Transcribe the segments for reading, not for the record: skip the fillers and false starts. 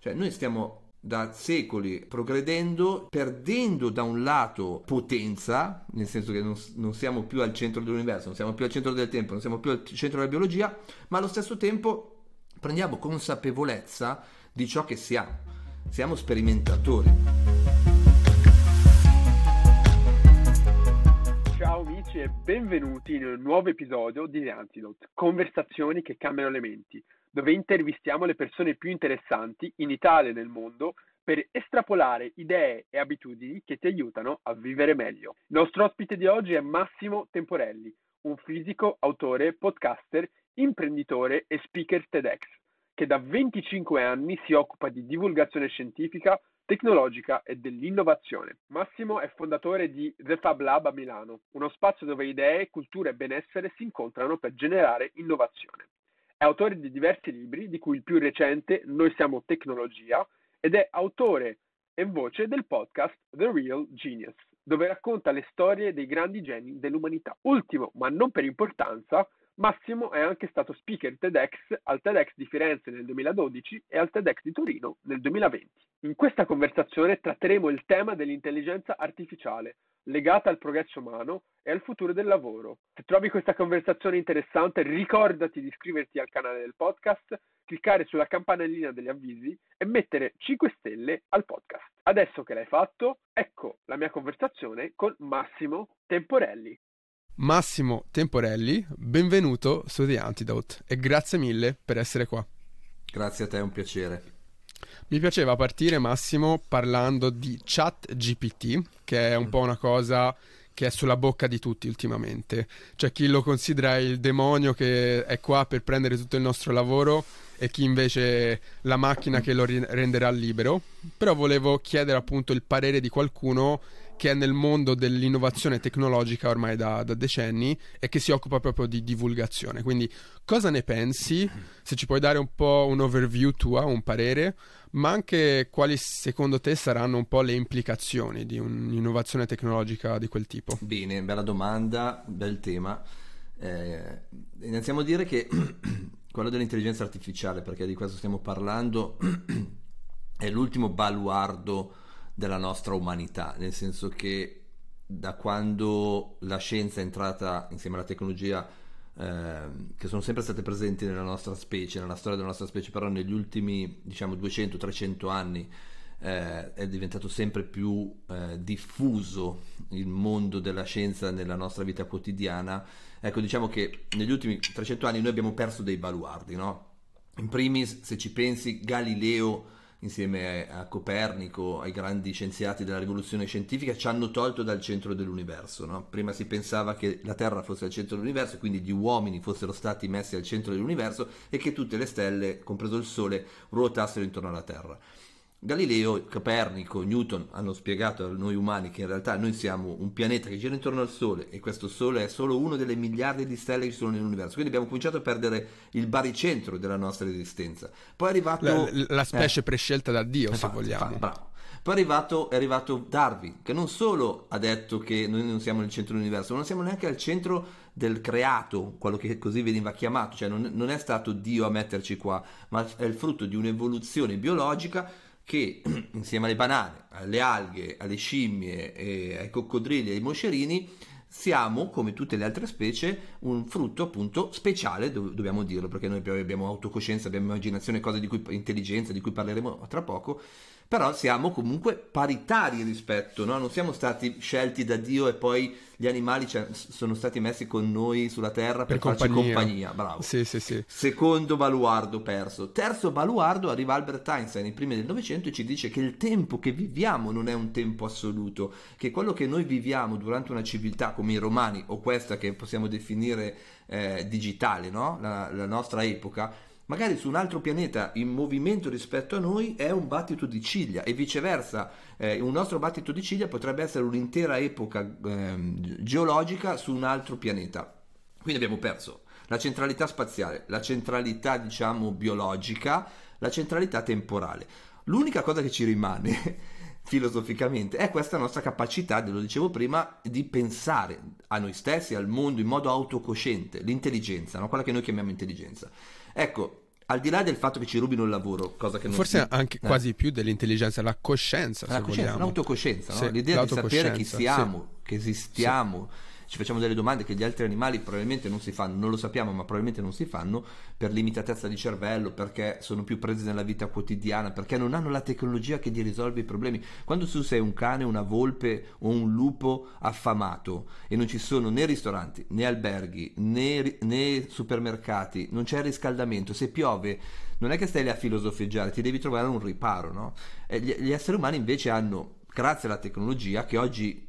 Cioè noi stiamo da secoli progredendo, perdendo da un lato potenza, nel senso che non siamo più al centro dell'universo, non siamo più al centro del tempo, non siamo più al centro della biologia, ma allo stesso tempo prendiamo consapevolezza di ciò che siamo. Siamo sperimentatori. Ciao amici e benvenuti in un nuovo episodio di The Antidote, conversazioni che cambiano le menti, dove intervistiamo le persone più interessanti in Italia e nel mondo per estrapolare idee e abitudini che ti aiutano a vivere meglio. Il nostro ospite di oggi è Massimo Temporelli, un fisico, autore, podcaster, imprenditore e speaker TEDx, che da 25 anni si occupa di divulgazione scientifica, tecnologica e dell'innovazione. Massimo è fondatore di The Fab Lab a Milano, uno spazio dove idee, cultura e benessere si incontrano per generare innovazione. È autore di diversi libri, di cui il più recente, Noi siamo tecnologia, ed è autore e voce del podcast The Real Genius, dove racconta le storie dei grandi geni dell'umanità. Ultimo, ma non per importanza, Massimo è anche stato speaker TEDx al TEDx di Firenze nel 2012 e al TEDx di Torino nel 2020. In questa conversazione tratteremo il tema dell'intelligenza artificiale, legata al progresso umano e al futuro del lavoro. Se trovi questa conversazione interessante, ricordati di iscriverti al canale del podcast, cliccare sulla campanellina degli avvisi e mettere 5 stelle al podcast. Adesso che l'hai fatto, ecco la mia conversazione con Massimo Temporelli. Massimo Temporelli, benvenuto su The Antidote e grazie mille per essere qua. Grazie a te, è un piacere. Mi piaceva partire, Massimo, parlando di ChatGPT, che è un po' una cosa che è sulla bocca di tutti ultimamente. C'è chi lo considera il demonio che è qua per prendere tutto il nostro lavoro e chi invece la macchina che lo renderà libero. Però volevo chiedere appunto il parere di qualcuno che è nel mondo dell'innovazione tecnologica ormai da decenni e che si occupa proprio di divulgazione. Quindi cosa ne pensi? Se ci puoi dare un po' un overview tua, un parere, ma anche quali secondo te saranno un po' le implicazioni di un'innovazione tecnologica di quel tipo? Bene, bella domanda, bel tema. Iniziamo a dire che quello dell'intelligenza artificiale, perché di questo stiamo parlando, è l'ultimo baluardo della nostra umanità, nel senso che da quando la scienza è entrata insieme alla tecnologia, che sono sempre state presenti nella nostra specie, nella storia della nostra specie, però negli ultimi diciamo 200-300 anni è diventato sempre più diffuso il mondo della scienza nella nostra vita quotidiana. Ecco, diciamo che negli ultimi 300 anni noi abbiamo perso dei baluardi, no? In primis, se ci pensi, Galileo insieme a Copernico, ai grandi scienziati della rivoluzione scientifica, ci hanno tolto dal centro dell'universo, no? Prima si pensava che la Terra fosse al centro dell'universo, quindi gli uomini fossero stati messi al centro dell'universo e che tutte le stelle, compreso il Sole, ruotassero intorno alla Terra. Galileo, Copernico, Newton hanno spiegato a noi umani che in realtà noi siamo un pianeta che gira intorno al Sole e questo Sole è solo una delle miliardi di stelle che ci sono nell'universo, quindi abbiamo cominciato a perdere il baricentro della nostra esistenza. Poi è arrivato la specie prescelta da Dio, se vogliamo. Poi è arrivato Darwin, che non solo ha detto che noi non siamo nel centro dell'universo, ma non siamo neanche al centro del creato, quello che così veniva chiamato, cioè non è stato Dio a metterci qua, ma è il frutto di un'evoluzione biologica che insieme alle banane, alle alghe, alle scimmie, ai coccodrilli e ai moscerini siamo, come tutte le altre specie, un frutto appunto speciale, dobbiamo dirlo, perché noi abbiamo autocoscienza, abbiamo immaginazione, cose di cui intelligenza, di cui parleremo tra poco, però siamo comunque paritari rispetto, no? Non siamo stati scelti da Dio e poi gli animali sono stati messi con noi sulla Terra per farci compagnia. Bravo. Sì. Secondo baluardo perso. Terzo baluardo, arriva Albert Einstein nei primi del Novecento e ci dice che il tempo che viviamo non è un tempo assoluto, che quello che noi viviamo durante una civiltà come i romani o questa che possiamo definire digitale, no? La nostra epoca, magari su un altro pianeta in movimento rispetto a noi è un battito di ciglia e viceversa, un nostro battito di ciglia potrebbe essere un'intera epoca geologica su un altro pianeta. Quindi abbiamo perso la centralità spaziale, la centralità diciamo biologica, la centralità temporale. L'unica cosa che ci rimane filosoficamente è questa nostra capacità, lo dicevo prima, di pensare a noi stessi, al mondo in modo autocosciente, l'intelligenza, no? Quella che noi chiamiamo intelligenza. Ecco, al di là del fatto che ci rubino il lavoro, cosa che non forse si... anche quasi più dell'intelligenza, la coscienza, la coscienza, l'autocoscienza, no? Sì, l'idea di sapere chi siamo, sì, che esistiamo, sì, ci facciamo delle domande che gli altri animali probabilmente non si fanno, non lo sappiamo, ma probabilmente non si fanno per limitatezza di cervello, perché sono più presi nella vita quotidiana, perché non hanno la tecnologia che gli risolve i problemi. Quando tu sei un cane, una volpe o un lupo affamato e non ci sono né ristoranti, né alberghi, né supermercati, non c'è riscaldamento, se piove non è che stai lì a filosofeggiare, ti devi trovare un riparo, no? E gli esseri umani invece hanno, grazie alla tecnologia che oggi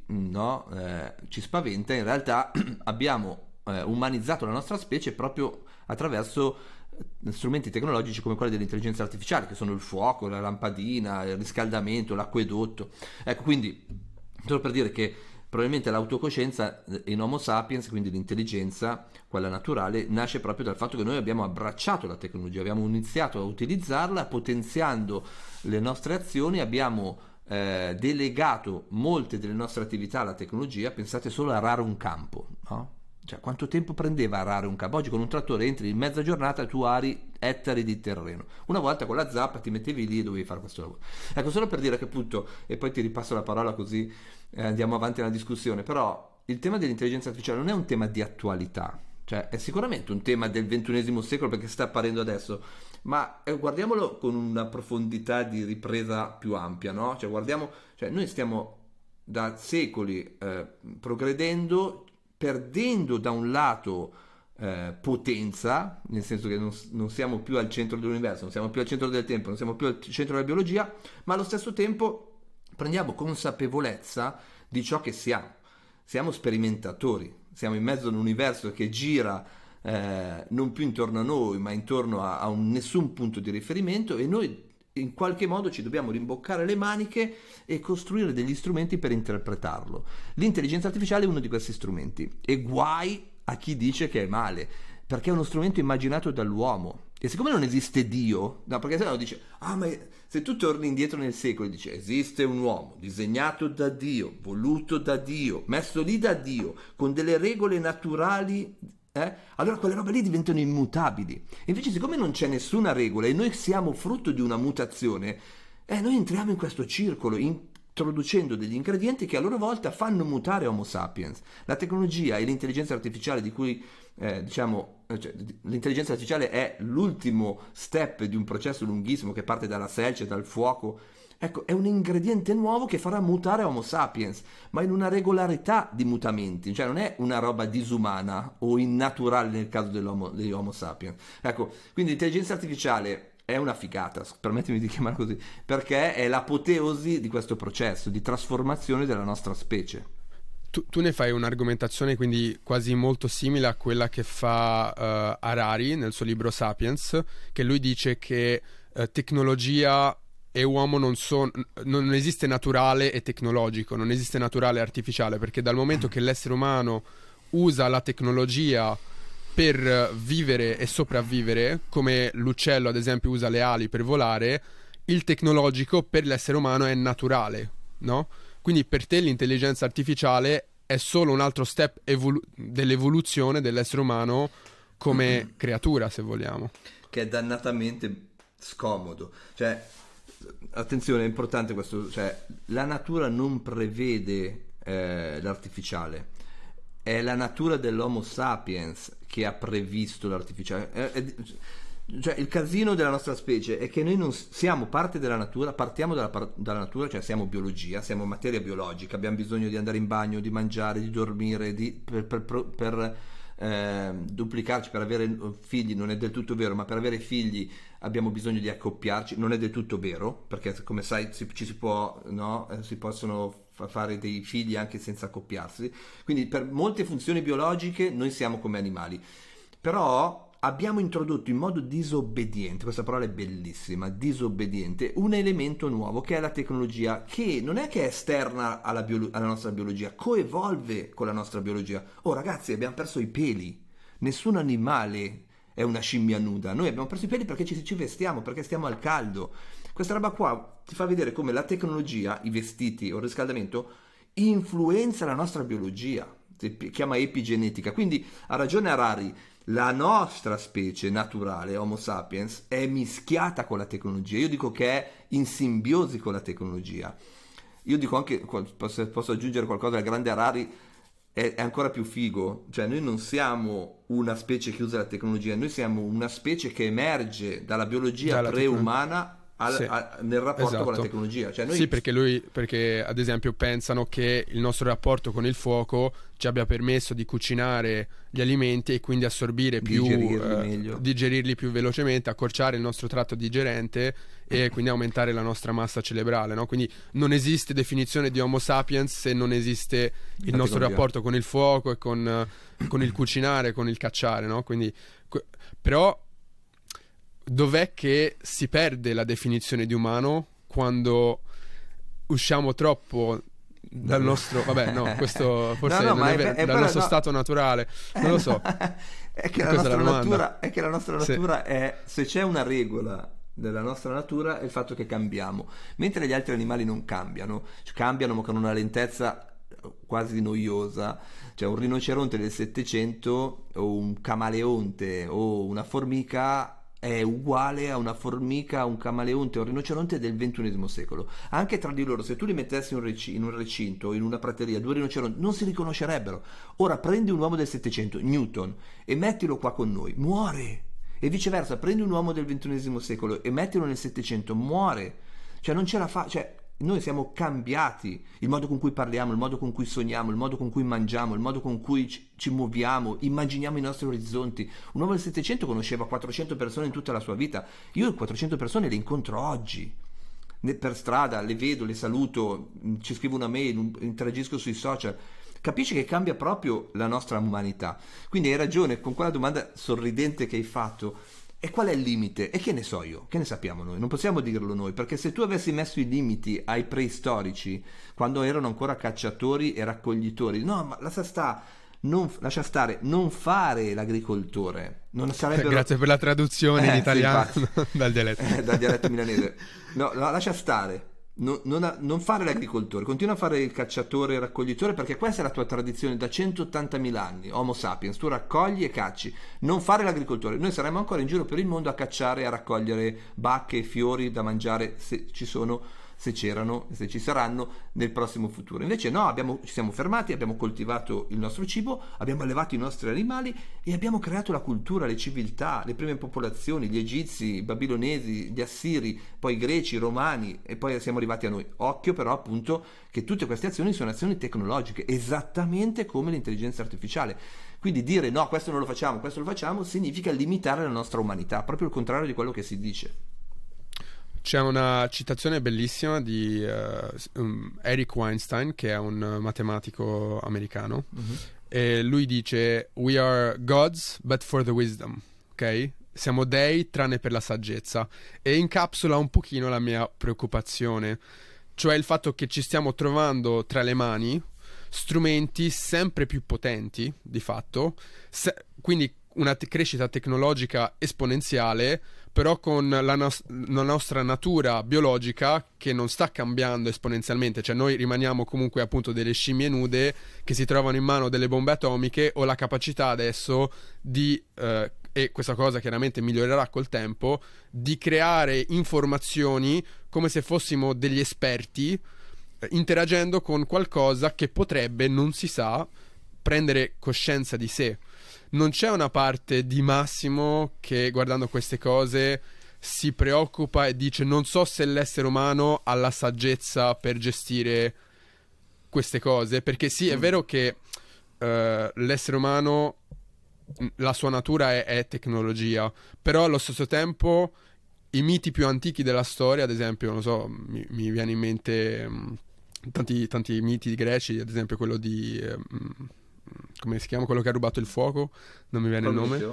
ci spaventa, in realtà abbiamo umanizzato la nostra specie proprio attraverso strumenti tecnologici come quelli dell'intelligenza artificiale, che sono il fuoco, la lampadina, il riscaldamento, l'acquedotto. Ecco, quindi solo per dire che probabilmente l'autocoscienza in Homo sapiens, quindi l'intelligenza, quella naturale, nasce proprio dal fatto che noi abbiamo abbracciato la tecnologia, abbiamo iniziato a utilizzarla potenziando le nostre azioni, abbiamo delegato molte delle nostre attività alla tecnologia. Pensate solo a arare un campo, no? Cioè, quanto tempo prendeva arare un campo? Oggi con un trattore entri in mezza giornata e tu ari ettari di terreno. Una volta con la zappa ti mettevi lì e dovevi fare questo lavoro. Ecco, solo per dire che, appunto, e poi ti ripasso la parola così andiamo avanti nella discussione, però il tema dell'intelligenza artificiale non è un tema di attualità, cioè è sicuramente un tema del XXI secolo perché sta apparendo adesso, ma guardiamolo con una profondità di ripresa più ampia, no? Cioè guardiamo, cioè noi stiamo da secoli progredendo, perdendo da un lato potenza, nel senso che non siamo più al centro dell'universo, non siamo più al centro del tempo, non siamo più al centro della biologia, ma allo stesso tempo prendiamo consapevolezza di ciò che siamo. Siamo sperimentatori, siamo in mezzo a un universo che gira non più intorno a noi, ma intorno a un nessun punto di riferimento, e noi in qualche modo ci dobbiamo rimboccare le maniche e costruire degli strumenti per interpretarlo. L'intelligenza artificiale è uno di questi strumenti, e guai a chi dice che è male, perché è uno strumento immaginato dall'uomo, e siccome non esiste Dio, no, perché se no dice, ah, ma se tu torni indietro nel secolo e dici esiste un uomo disegnato da Dio, voluto da Dio, messo lì da Dio, con delle regole naturali, allora quelle robe lì diventano immutabili. Invece, siccome non c'è nessuna regola e noi siamo frutto di una mutazione, noi entriamo in questo circolo introducendo degli ingredienti che a loro volta fanno mutare Homo sapiens. La tecnologia e l'intelligenza artificiale di cui l'intelligenza artificiale è l'ultimo step di un processo lunghissimo che parte dalla selce, dal fuoco. Ecco, è un ingrediente nuovo che farà mutare Homo sapiens, ma in una regolarità di mutamenti, cioè non è una roba disumana o innaturale nel caso degli Homo sapiens. Ecco, quindi l'intelligenza artificiale è una figata, permettimi di chiamarla così, perché è l'apoteosi di questo processo di trasformazione della nostra specie. Tu ne fai un'argomentazione quindi quasi molto simile a quella che fa Harari nel suo libro Sapiens, che lui dice che tecnologia e uomo non esiste naturale e tecnologico, non esiste naturale e artificiale, perché dal momento che l'essere umano usa la tecnologia per vivere e sopravvivere, come l'uccello ad esempio usa le ali per volare, il tecnologico per l'essere umano è naturale, no? Quindi per te l'intelligenza artificiale è solo un altro step dell'evoluzione dell'essere umano come creatura, se vogliamo, che è dannatamente scomodo. Cioè, attenzione, è importante questo, cioè la natura non prevede l'artificiale, è la natura dell'Homo sapiens che ha previsto l'artificiale. Cioè il casino della nostra specie è che noi non siamo parte della natura, partiamo dalla natura, cioè siamo biologia, siamo materia biologica, abbiamo bisogno di andare in bagno, di mangiare, di dormire, per duplicarci, per avere figli. Non è del tutto vero, ma per avere figli abbiamo bisogno di accoppiarci, non è del tutto vero, perché come sai si possono fare dei figli anche senza accoppiarsi, quindi per molte funzioni biologiche noi siamo come animali. Però abbiamo introdotto in modo disobbediente, questa parola è bellissima, disobbediente, un elemento nuovo che è la tecnologia, che non è che è esterna alla nostra biologia, coevolve con la nostra biologia. Oh ragazzi, abbiamo perso i peli, nessun animale è una scimmia nuda, noi abbiamo perso i peli perché ci vestiamo, perché stiamo al caldo. Questa roba qua ti fa vedere come la tecnologia, i vestiti o il riscaldamento, influenza la nostra biologia, si chiama epigenetica. Quindi ha ragione Harari, la nostra specie naturale, Homo sapiens, è mischiata con la tecnologia. Io dico che è in simbiosi con la tecnologia. Io dico anche, posso aggiungere qualcosa, al grande Harari è ancora più figo, cioè noi non siamo una specie che usa la tecnologia, noi siamo una specie che emerge dalla biologia preumana nel rapporto con la tecnologia, cioè noi... Sì, perché ad esempio pensano che il nostro rapporto con il fuoco ci abbia permesso di cucinare gli alimenti e quindi assorbire più, digerirli più velocemente, accorciare il nostro tratto digerente e quindi aumentare la nostra massa cerebrale, no? Quindi non esiste definizione di Homo sapiens se non esiste il nostro rapporto con il fuoco e con il cucinare, con il cacciare, no? Quindi però dov'è che si perde la definizione di umano? Quando usciamo troppo dal nostro... Vabbè, no, questo forse no, non è vero, dal nostro stato naturale. Non lo so. È che la nostra natura è... Se c'è una regola della nostra natura è il fatto che cambiamo. Mentre gli altri animali non cambiano. Cambiano ma con una lentezza quasi noiosa, cioè un rinoceronte del 700 o un camaleonte o una formica... è uguale a una formica, a un camaleonte o un rinoceronte del XXI secolo. Anche tra di loro, se tu li mettessi in un recinto, in una prateria, due rinoceronti non si riconoscerebbero. Ora prendi un uomo del 700, Newton, e mettilo qua con noi, muore. E viceversa, prendi un uomo del XXI secolo e mettilo nel 700, muore. Cioè non ce la fa, cioè noi siamo cambiati, il modo con cui parliamo, il modo con cui sogniamo, il modo con cui mangiamo, il modo con cui ci muoviamo, immaginiamo i nostri orizzonti. Un uomo del 700 conosceva 400 persone in tutta la sua vita, io 400 persone le incontro oggi, per strada, le vedo, le saluto, ci scrivo una mail, interagisco sui social. Capisci che cambia proprio la nostra umanità. Quindi hai ragione con quella domanda sorridente che hai fatto. E qual è il limite? E che ne so io? Che ne sappiamo noi? Non possiamo dirlo noi, perché se tu avessi messo i limiti ai preistorici, quando erano ancora cacciatori e raccoglitori, no, ma lascia stare, non fare l'agricoltore, non sarebbero... Grazie per la traduzione in italiano, sì, dal dialetto. Dal dialetto milanese. No, lascia stare. Non fare l'agricoltore, continua a fare il cacciatore e il raccoglitore, perché questa è la tua tradizione da 180.000 anni, Homo sapiens, tu raccogli e cacci. Non fare l'agricoltore, noi saremmo ancora in giro per il mondo a cacciare e a raccogliere bacche e fiori da mangiare, se c'erano, se ci saranno nel prossimo futuro. Invece no, ci siamo fermati, abbiamo coltivato il nostro cibo, abbiamo allevato i nostri animali e abbiamo creato la cultura, le civiltà, le prime popolazioni, gli egizi, i babilonesi, gli assiri, poi i greci, i romani, e poi siamo arrivati a noi. Occhio però appunto che tutte queste azioni sono azioni tecnologiche, esattamente come l'intelligenza artificiale. Quindi dire no, questo non lo facciamo, questo lo facciamo, significa limitare la nostra umanità, proprio il contrario di quello che si dice. C'è una citazione bellissima di Eric Weinstein, che è un matematico americano, e lui dice: "We are gods but for the wisdom", ok? Siamo dei tranne per la saggezza, e incapsula un pochino la mia preoccupazione, cioè il fatto che ci stiamo trovando tra le mani strumenti sempre più potenti di fatto, quindi una crescita tecnologica esponenziale, però con la nostra natura biologica che non sta cambiando esponenzialmente, cioè noi rimaniamo comunque appunto delle scimmie nude che si trovano in mano delle bombe atomiche, o la capacità adesso di, e questa cosa chiaramente migliorerà col tempo, di creare informazioni come se fossimo degli esperti, interagendo con qualcosa che potrebbe, non si sa, prendere coscienza di sé. Non c'è una parte di Massimo che guardando queste cose si preoccupa e dice: non so se l'essere umano ha la saggezza per gestire queste cose, perché sì, è vero che l'essere umano, la sua natura è tecnologia, però allo stesso tempo i miti più antichi della storia, ad esempio, non so, mi viene in mente tanti miti greci, ad esempio quello di... come si chiama quello che ha rubato il fuoco? Non mi viene il nome.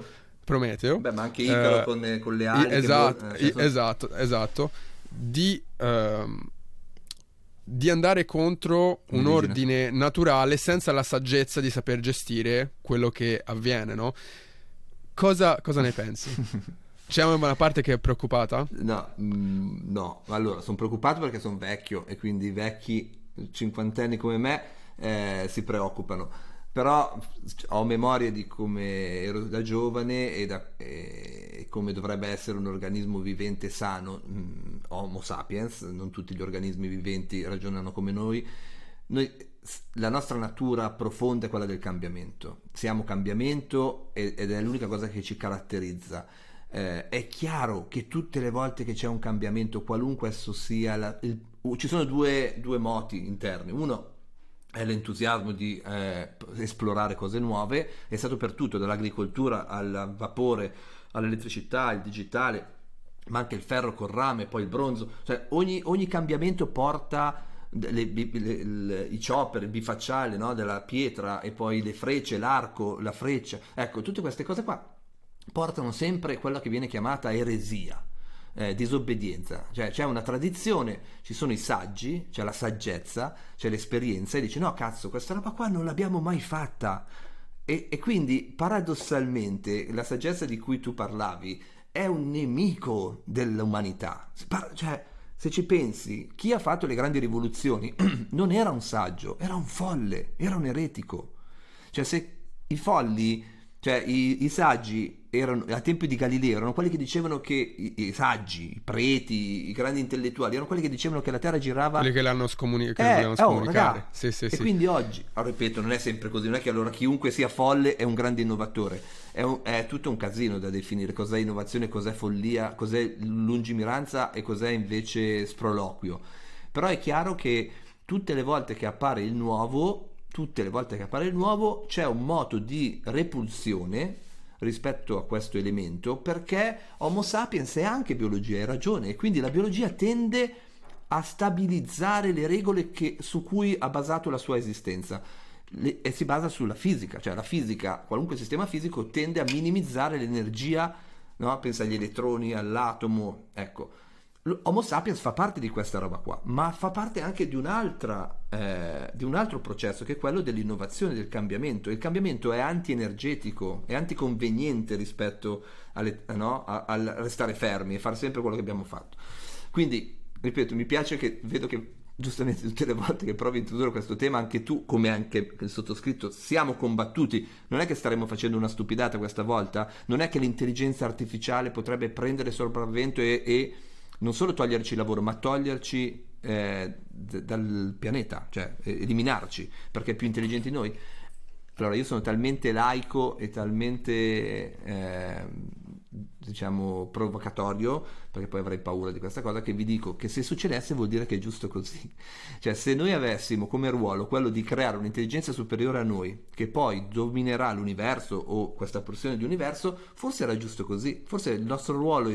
Prometeo. Beh, ma anche Icaro con le ali. Esatto. Di andare contro un ordine naturale senza la saggezza di saper gestire quello che avviene, no? Cosa ne pensi? C'è una parte che è preoccupata? No. Allora, sono preoccupato perché sono vecchio, e quindi vecchi cinquantenni come me si preoccupano. però ho memoria di come ero da giovane e come dovrebbe essere un organismo vivente sano, Homo sapiens. Non tutti gli organismi viventi ragionano come noi. La nostra natura profonda è quella del cambiamento, siamo cambiamento ed è l'unica cosa che ci caratterizza. È chiaro che tutte le volte che c'è un cambiamento, qualunque esso sia, ci sono due moti interni. Uno è l'entusiasmo di esplorare cose nuove, è stato per tutto, dall'agricoltura al vapore, all'elettricità, al digitale, ma anche il ferro col rame, poi il bronzo, cioè ogni cambiamento porta i chopper, il bifacciale, no? Della pietra, e poi le frecce, l'arco, la freccia, ecco, tutte queste cose qua portano sempre quella che viene chiamata eresia, disobbedienza, cioè c'è una tradizione, ci sono i saggi, c'è la saggezza, c'è l'esperienza, e dice no cazzo, questa roba qua non l'abbiamo mai fatta, e quindi paradossalmente la saggezza di cui tu parlavi è un nemico dell'umanità, cioè se ci pensi, chi ha fatto le grandi rivoluzioni non era un saggio, era un folle, era un eretico. Cioè se i folli, cioè i saggi erano, a tempi di Galileo, erano quelli che dicevano che i saggi, i preti, i grandi intellettuali erano quelli che dicevano che la terra girava, quelli che l'hanno scomunicare, sì. Quindi oggi, ripeto, non è sempre così, non è che allora chiunque sia folle è un grande innovatore, è tutto un casino da definire cos'è innovazione, cos'è follia, cos'è lungimiranza e cos'è invece sproloquio. Però è chiaro che tutte le volte che appare il nuovo c'è un moto di repulsione rispetto a questo elemento, perché Homo sapiens è anche biologia, hai ragione, e quindi la biologia tende a stabilizzare le regole su cui ha basato la sua esistenza, e si basa sulla fisica, cioè la fisica, qualunque sistema fisico tende a minimizzare l'energia, no? Pensa agli elettroni, all'atomo, ecco. Homo sapiens fa parte di questa roba qua, ma fa parte anche di un altro processo, che è quello dell'innovazione, del cambiamento. Il cambiamento è antienergetico, è anticonveniente rispetto al restare fermi e fare sempre quello che abbiamo fatto. Quindi, ripeto, mi piace che vedo che giustamente tutte le volte che provi a introdurre questo tema, anche tu, come anche il sottoscritto, siamo combattuti. Non è che staremo facendo una stupidata questa volta, non è che l'intelligenza artificiale potrebbe prendere sopravvento e non solo toglierci il lavoro, ma toglierci dal pianeta, cioè eliminarci, perché è più intelligente di noi. Allora io sono talmente laico e talmente provocatorio, perché poi avrei paura di questa cosa, che vi dico che se succedesse vuol dire che è giusto così. Cioè se noi avessimo come ruolo quello di creare un'intelligenza superiore a noi, che poi dominerà l'universo o questa porzione di universo, forse era giusto così, forse il nostro ruolo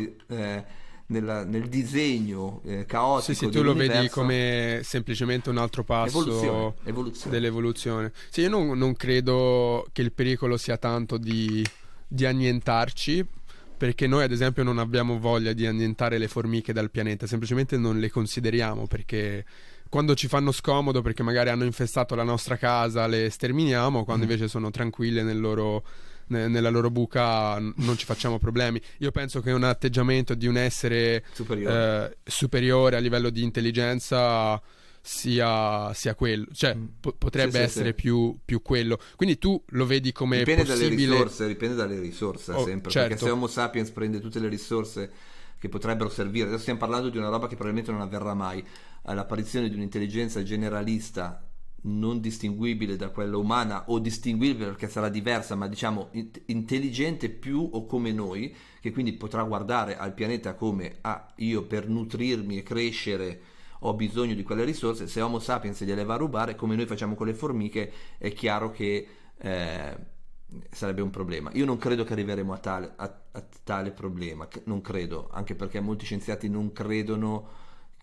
nel disegno caotico, sì, tu lo vedi come semplicemente un altro passo, evoluzione. Dell'evoluzione. Sì, io non credo che il pericolo sia tanto di annientarci, perché noi ad esempio non abbiamo voglia di annientare le formiche dal pianeta, semplicemente non le consideriamo, perché quando ci fanno scomodo, perché magari hanno infestato la nostra casa, le sterminiamo, quando invece sono tranquille nella loro buca, non ci facciamo problemi. Io penso che un atteggiamento di un essere superiore a livello di intelligenza sia quello, cioè potrebbe essere sì. Più quello. Quindi tu lo vedi come dipende dalle risorse sempre, certo. Perché se Homo sapiens prende tutte le risorse che potrebbero servire, adesso stiamo parlando di una roba che probabilmente non avverrà mai, all'apparizione di un'intelligenza generalista non distinguibile da quella umana, o distinguibile perché sarà diversa, ma diciamo intelligente più o come noi, che quindi potrà guardare al pianeta come io per nutrirmi e crescere ho bisogno di quelle risorse. Se Homo sapiens gliele va a rubare, come noi facciamo con le formiche, è chiaro che sarebbe un problema. Io non credo che arriveremo a tale problema, non credo, anche perché molti scienziati non credono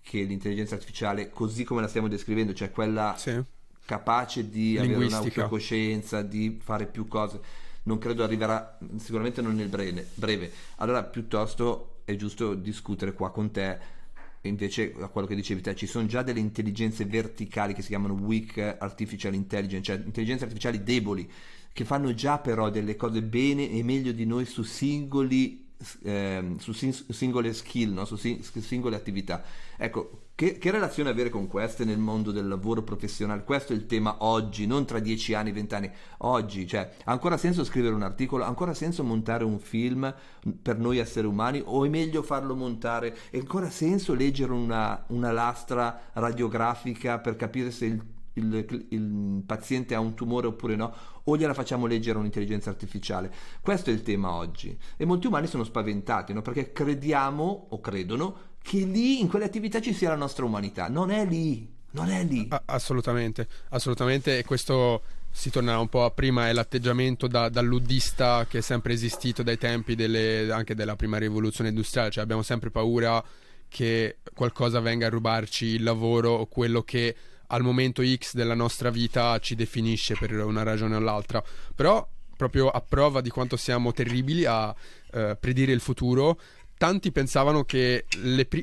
che l'intelligenza artificiale, così come la stiamo descrivendo, cioè quella sì. capace di avere un'autocoscienza, di fare più cose, non credo arriverà, sicuramente non nel breve. Allora piuttosto è giusto discutere qua con te, invece, a quello che dicevi te, ci sono già delle intelligenze verticali che si chiamano weak artificial intelligence, cioè intelligenze artificiali deboli, che fanno già però delle cose bene e meglio di noi su singoli su singole skill, no? Su singole attività. Ecco, che relazione avere con queste nel mondo del lavoro professionale? Questo è il tema oggi, non tra 10 anni, 20 anni, oggi. Cioè, ha ancora senso scrivere un articolo? Ha ancora senso montare un film per noi esseri umani? O è meglio farlo montare? Ha ancora senso leggere una lastra radiografica per capire se il paziente ha un tumore oppure no, o gliela facciamo leggere a un'intelligenza artificiale? Questo è il tema oggi, e molti umani sono spaventati, no? Perché crediamo o credono che lì, in quelle attività, ci sia la nostra umanità. Non è lì. Assolutamente, e questo si torna un po' a prima, è l'atteggiamento da luddista che è sempre esistito dai tempi anche della prima rivoluzione industriale. Cioè, abbiamo sempre paura che qualcosa venga a rubarci il lavoro, o quello che al momento X della nostra vita ci definisce per una ragione o l'altra. Però, proprio a prova di quanto siamo terribili a predire il futuro, tanti pensavano che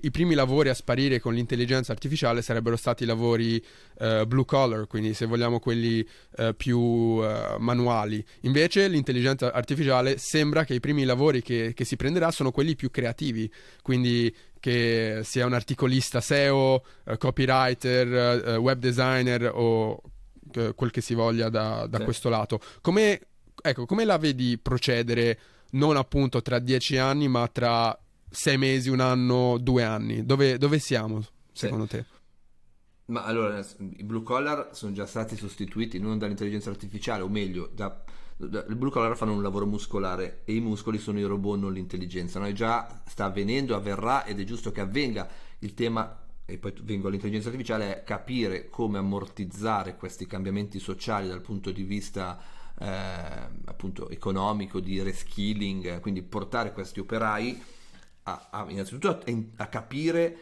i primi lavori a sparire con l'intelligenza artificiale sarebbero stati lavori blue collar, quindi, se vogliamo, quelli più manuali. Invece l'intelligenza artificiale sembra che i primi lavori che si prenderà sono quelli più creativi, quindi che sia un articolista SEO, copywriter, web designer o quel che si voglia da questo lato. Come la vedi procedere, non appunto tra 10 anni, ma tra 6 mesi, un anno, 2 anni, dove siamo secondo te? Ma allora, i blue collar sono già stati sostituiti non dall'intelligenza artificiale, o meglio, il blue collar fanno un lavoro muscolare, e i muscoli sono i robot, non l'intelligenza, no? E già sta avvenendo, avverrà, ed è giusto che avvenga. Il tema, e poi vengo all'intelligenza artificiale, è capire come ammortizzare questi cambiamenti sociali dal punto di vista appunto economico, di reskilling, quindi portare questi operai innanzitutto a capire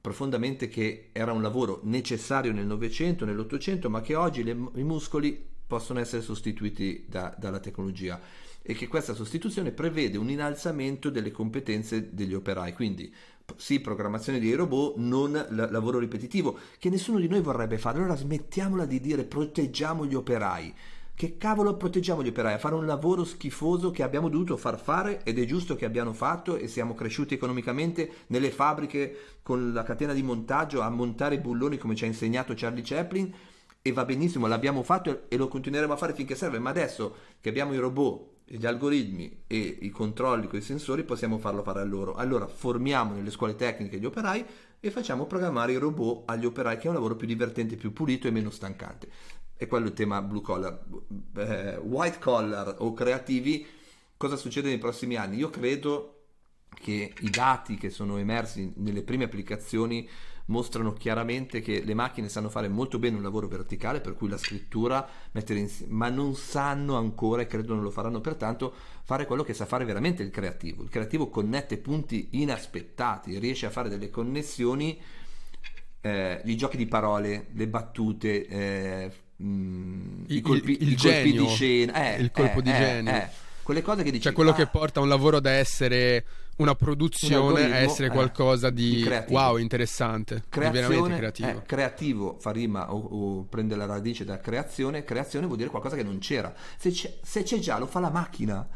profondamente che era un lavoro necessario nel Novecento, nell'Ottocento, ma che oggi i muscoli possono essere sostituiti dalla tecnologia, e che questa sostituzione prevede un innalzamento delle competenze degli operai, quindi sì, programmazione dei robot, non lavoro ripetitivo, che nessuno di noi vorrebbe fare. Allora smettiamola di dire proteggiamo gli operai. Che cavolo proteggiamo gli operai? A fare un lavoro schifoso che abbiamo dovuto far fare, ed è giusto che abbiano fatto, e siamo cresciuti economicamente nelle fabbriche con la catena di montaggio a montare bulloni, come ci ha insegnato Charlie Chaplin, e va benissimo, l'abbiamo fatto e lo continueremo a fare finché serve. Ma adesso che abbiamo i robot, gli algoritmi e i controlli con i sensori, possiamo farlo fare a loro. Allora formiamo nelle scuole tecniche gli operai e facciamo programmare i robot agli operai, che è un lavoro più divertente, più pulito e meno stancante. E quello è il tema blue collar. White collar o creativi, cosa succede nei prossimi anni? Io credo che i dati che sono emersi nelle prime applicazioni mostrano chiaramente che le macchine sanno fare molto bene un lavoro verticale, per cui la scrittura, mettere insieme, ma non sanno ancora, e credo non lo faranno pertanto, fare quello che sa fare veramente il creativo. Il creativo connette punti inaspettati, riesce a fare delle connessioni, i giochi di parole, le battute, il colpo di genio, quelle cose che dici, cioè quello che porta un lavoro da essere una produzione a essere qualcosa di creativo. Wow, interessante, creazione, veramente creativo. Creativo fa rima o prende la radice da creazione vuol dire qualcosa che non c'era. Se c'è già, lo fa la macchina.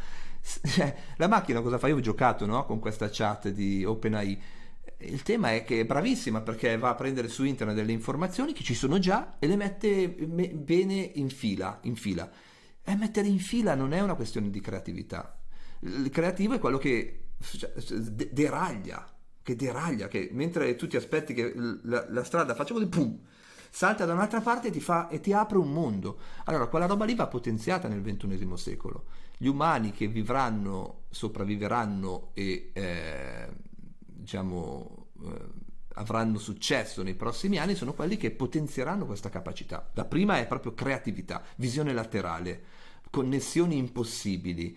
La macchina cosa fa? Io ho giocato, no? Con questa chat di OpenAI. Il tema è che è bravissima, perché va a prendere su internet delle informazioni che ci sono già e le mette bene in fila. E mettere in fila non è una questione di creatività. Il creativo è quello che deraglia, che mentre tu ti aspetti che la strada faccia così, pum, salta da un'altra parte e ti apre un mondo. Allora quella roba lì va potenziata nel XXI secolo. Gli umani che vivranno, sopravviveranno e avranno successo nei prossimi anni sono quelli che potenzieranno questa capacità. La prima è proprio creatività, visione laterale, connessioni impossibili,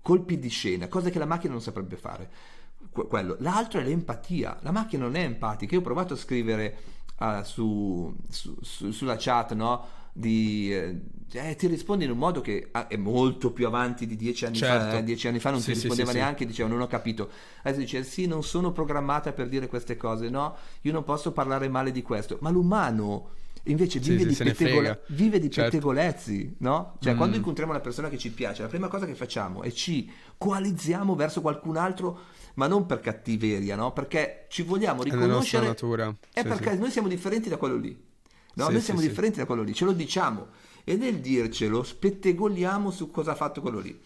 colpi di scena, cose che la macchina non saprebbe fare. Quello. L'altro è l'empatia. La macchina non è empatica. Io ho provato a scrivere sulla chat, no? Ti risponde in un modo che è molto più avanti di 10 anni, certo. Fa 10 anni fa non ti rispondeva neanche. Diceva non ho capito. Adesso dice sì, non sono programmata per dire queste cose, no, io non posso parlare male di questo. Ma l'umano invece vive, sì, di, vive di pettegolezzi, no? Cioè quando incontriamo una persona che ci piace, la prima cosa che facciamo è ci coalizziamo verso qualcun altro, ma non per cattiveria, no? Perché ci vogliamo riconoscere, è la nostra natura. È perché noi siamo differenti da quello lì, no? Sì, noi siamo differenti da quello lì, ce lo diciamo, e nel dircelo spettegoliamo su cosa ha fatto quello lì.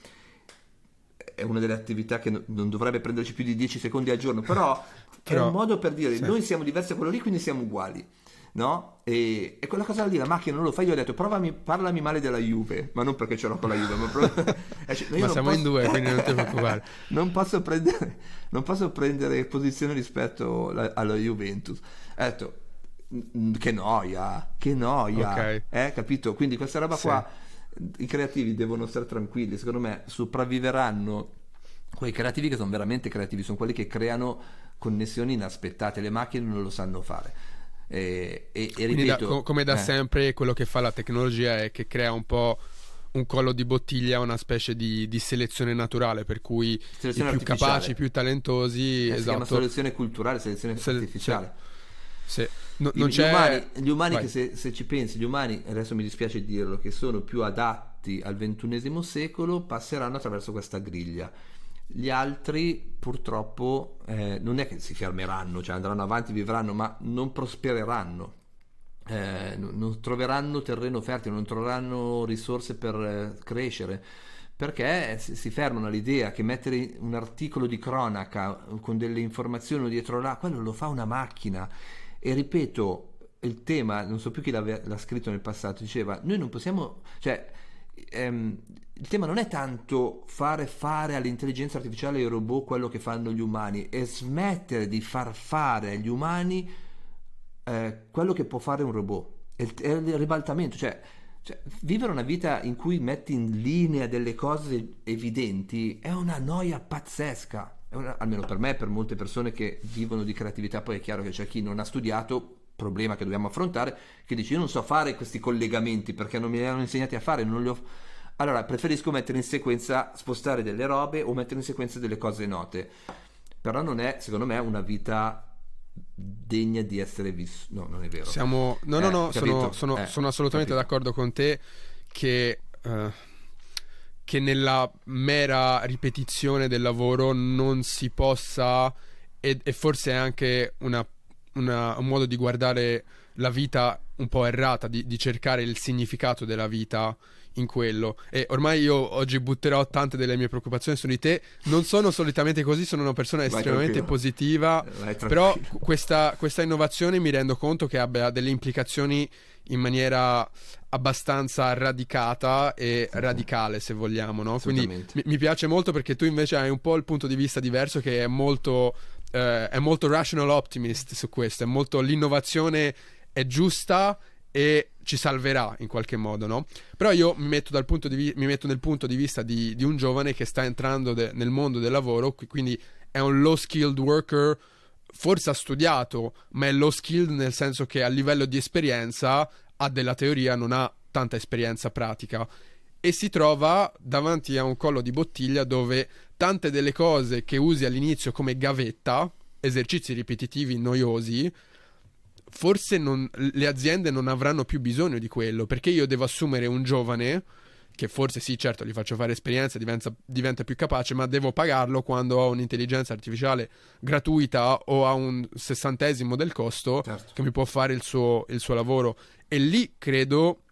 È una delle attività che non dovrebbe prenderci più di 10 secondi al giorno, però è un modo per dire noi siamo diversi da quello lì, quindi siamo uguali, no? E quella cosa lì la macchina non lo fa. Io ho detto parlami male della Juve, ma non perché ce l'ho con la Juve, ma, ma siamo in due, quindi non ti preoccupare. non posso prendere posizione rispetto alla Juventus. Ho detto che noia, okay. Capito? Quindi questa roba qua, i creativi devono stare tranquilli, secondo me sopravviveranno quei creativi che sono veramente creativi, sono quelli che creano connessioni inaspettate, le macchine non lo sanno fare. E ripeto, come da sempre quello che fa la tecnologia è che crea un po' un collo di bottiglia, una specie di selezione naturale, per cui i più capaci, i più talentosi, si chiama selezione culturale, selezione artificiale. Sì. Gli umani che se ci pensi, gli umani, adesso mi dispiace dirlo, che sono più adatti al ventunesimo secolo passeranno attraverso questa griglia. Gli altri purtroppo non è che si fermeranno, cioè andranno avanti, vivranno, ma non prospereranno, non troveranno terreno fertile, non troveranno risorse per crescere, perché si fermano all'idea che mettere un articolo di cronaca con delle informazioni dietro là, quello lo fa una macchina. E ripeto, il tema, non so più chi l'ha scritto nel passato, diceva noi non possiamo, cioè il tema non è tanto fare all'intelligenza artificiale e ai robot quello che fanno gli umani, è smettere di far fare agli umani quello che può fare un robot. È il ribaltamento, cioè vivere una vita in cui metti in linea delle cose evidenti è una noia pazzesca. Almeno per me, per molte persone che vivono di creatività. Poi è chiaro che c'è chi non ha studiato, problema che dobbiamo affrontare, che dice io non so fare questi collegamenti perché non me li hanno insegnati a fare, allora preferisco mettere in sequenza, spostare delle robe o mettere in sequenza delle cose note. Però non è, secondo me, una vita degna di essere vissuta. No, non è vero. Sono assolutamente d'accordo con te che nella mera ripetizione del lavoro non si possa, e forse è anche un modo di guardare la vita un po' errata, di cercare il significato della vita in quello. E ormai io oggi butterò tante delle mie preoccupazioni su di te. Non sono solitamente così, sono una persona estremamente positiva, però questa innovazione mi rendo conto che abbia delle implicazioni in maniera abbastanza radicata e radicale, se vogliamo, no? Quindi mi piace molto, perché tu invece hai un po' il punto di vista diverso, che è molto rational optimist su questo, è molto l'innovazione è giusta e ci salverà in qualche modo, no? Però io mi metto nel punto di vista di un giovane che sta entrando nel mondo del lavoro, quindi è un low skilled worker, forse ha studiato, ma è low skilled nel senso che a livello di esperienza ha della teoria, non ha tanta esperienza pratica, e si trova davanti a un collo di bottiglia dove tante delle cose che usi all'inizio come gavetta, esercizi ripetitivi noiosi, forse le aziende non avranno più bisogno di quello, perché io devo assumere un giovane che forse sì, certo, gli faccio fare esperienza, diventa più capace, ma devo pagarlo quando ho un'intelligenza artificiale gratuita o a un 60° del costo, certo, che mi può fare il suo lavoro. E lì credo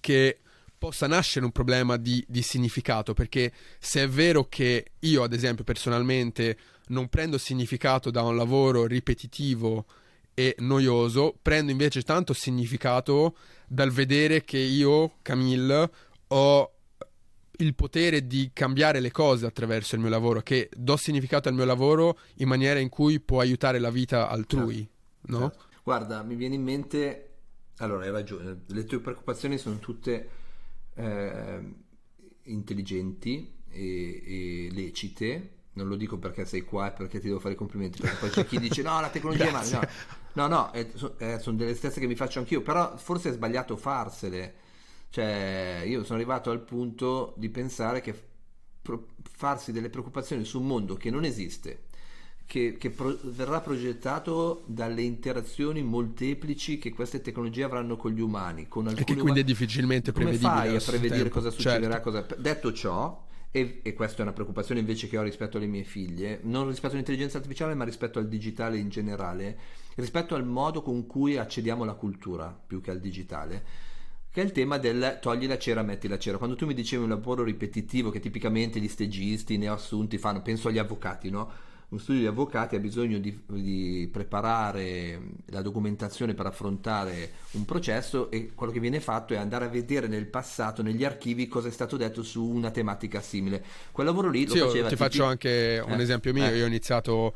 che possa nascere un problema di significato, perché se è vero che io, ad esempio, personalmente non prendo significato da un lavoro ripetitivo e noioso, prendo invece tanto significato dal vedere che io, Camille, ho il potere di cambiare le cose attraverso il mio lavoro, che do significato al mio lavoro in maniera in cui può aiutare la vita altrui, no? Certo. Guarda, mi viene in mente, allora hai ragione, le tue preoccupazioni sono tutte intelligenti e lecite. Non lo dico perché sei qua e perché ti devo fare i complimenti, perché poi c'è chi dice no, la tecnologia è male. No, sono delle stesse che mi faccio anch'io, però forse è sbagliato farsele. Cioè, io sono arrivato al punto di pensare che farsi delle preoccupazioni su un mondo che non esiste, verrà progettato dalle interazioni molteplici che queste tecnologie avranno con gli umani, con alcuni, e che quindi è difficilmente prevedibile. Come fai a prevedere cosa succederà? Certo. Cosa... Detto ciò, e questa è una preoccupazione invece che ho rispetto alle mie figlie, non rispetto all'intelligenza artificiale ma rispetto al digitale in generale, rispetto al modo con cui accediamo alla cultura più che al digitale, che è il tema del togli la cera, metti la cera. Quando tu mi dicevi un lavoro ripetitivo che tipicamente gli stagisti, i neoassunti fanno, penso agli avvocati, no? Un studio di avvocati ha bisogno di preparare la documentazione per affrontare un processo, e quello che viene fatto è andare a vedere nel passato, negli archivi, cosa è stato detto su una tematica simile. Quel lavoro lì lo faceva. Ti faccio anche un esempio mio. Io ho iniziato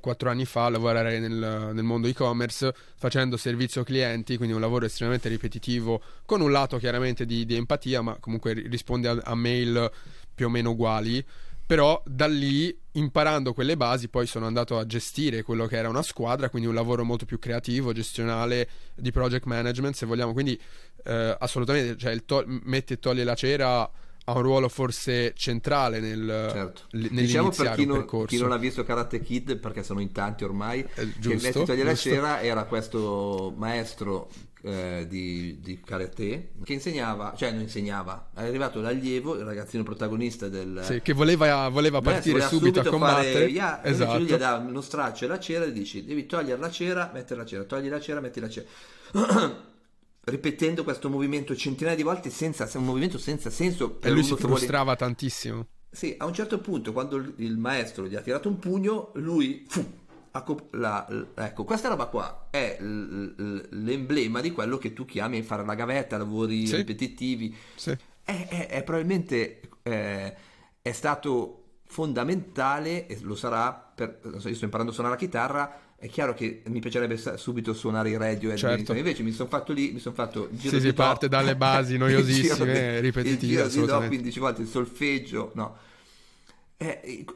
4 anni fa a lavorare nel mondo e-commerce facendo servizio clienti, quindi un lavoro estremamente ripetitivo, con un lato chiaramente di empatia, ma comunque risponde a mail più o meno uguali. Però da lì, imparando quelle basi, poi sono andato a gestire quello che era una squadra, quindi un lavoro molto più creativo, gestionale, di project management, se vogliamo. Quindi assolutamente, cioè metti e togli la cera ha un ruolo forse centrale nell'iniziare un percorso. Chi non ha visto Karate Kid, perché sono in tanti ormai, giusto, che metti e togli la cera era questo maestro di karate che insegnava, cioè non insegnava, è arrivato l'allievo, il ragazzino protagonista del che voleva partire subito a combattere, esatto. Gli dà uno straccio e la cera e dici devi togliere la cera, mettere la cera, togli la cera, metti la cera ripetendo questo movimento centinaia di volte, senza un movimento senza senso, per e lui si frustrava tantissimo. Sì, a un certo punto quando il maestro gli ha tirato un pugno, lui ecco, questa roba qua è l'emblema di quello che tu chiami fare la gavetta, lavori ripetitivi. Sì. È probabilmente è stato fondamentale, e lo sarà io sto imparando a suonare la chitarra. È chiaro che mi piacerebbe subito suonare i radio, certo. Invece mi sono fatto il giro di do. Parte dalle basi noiosissime, ripetitive, il giro di do 15 volte, il solfeggio, no.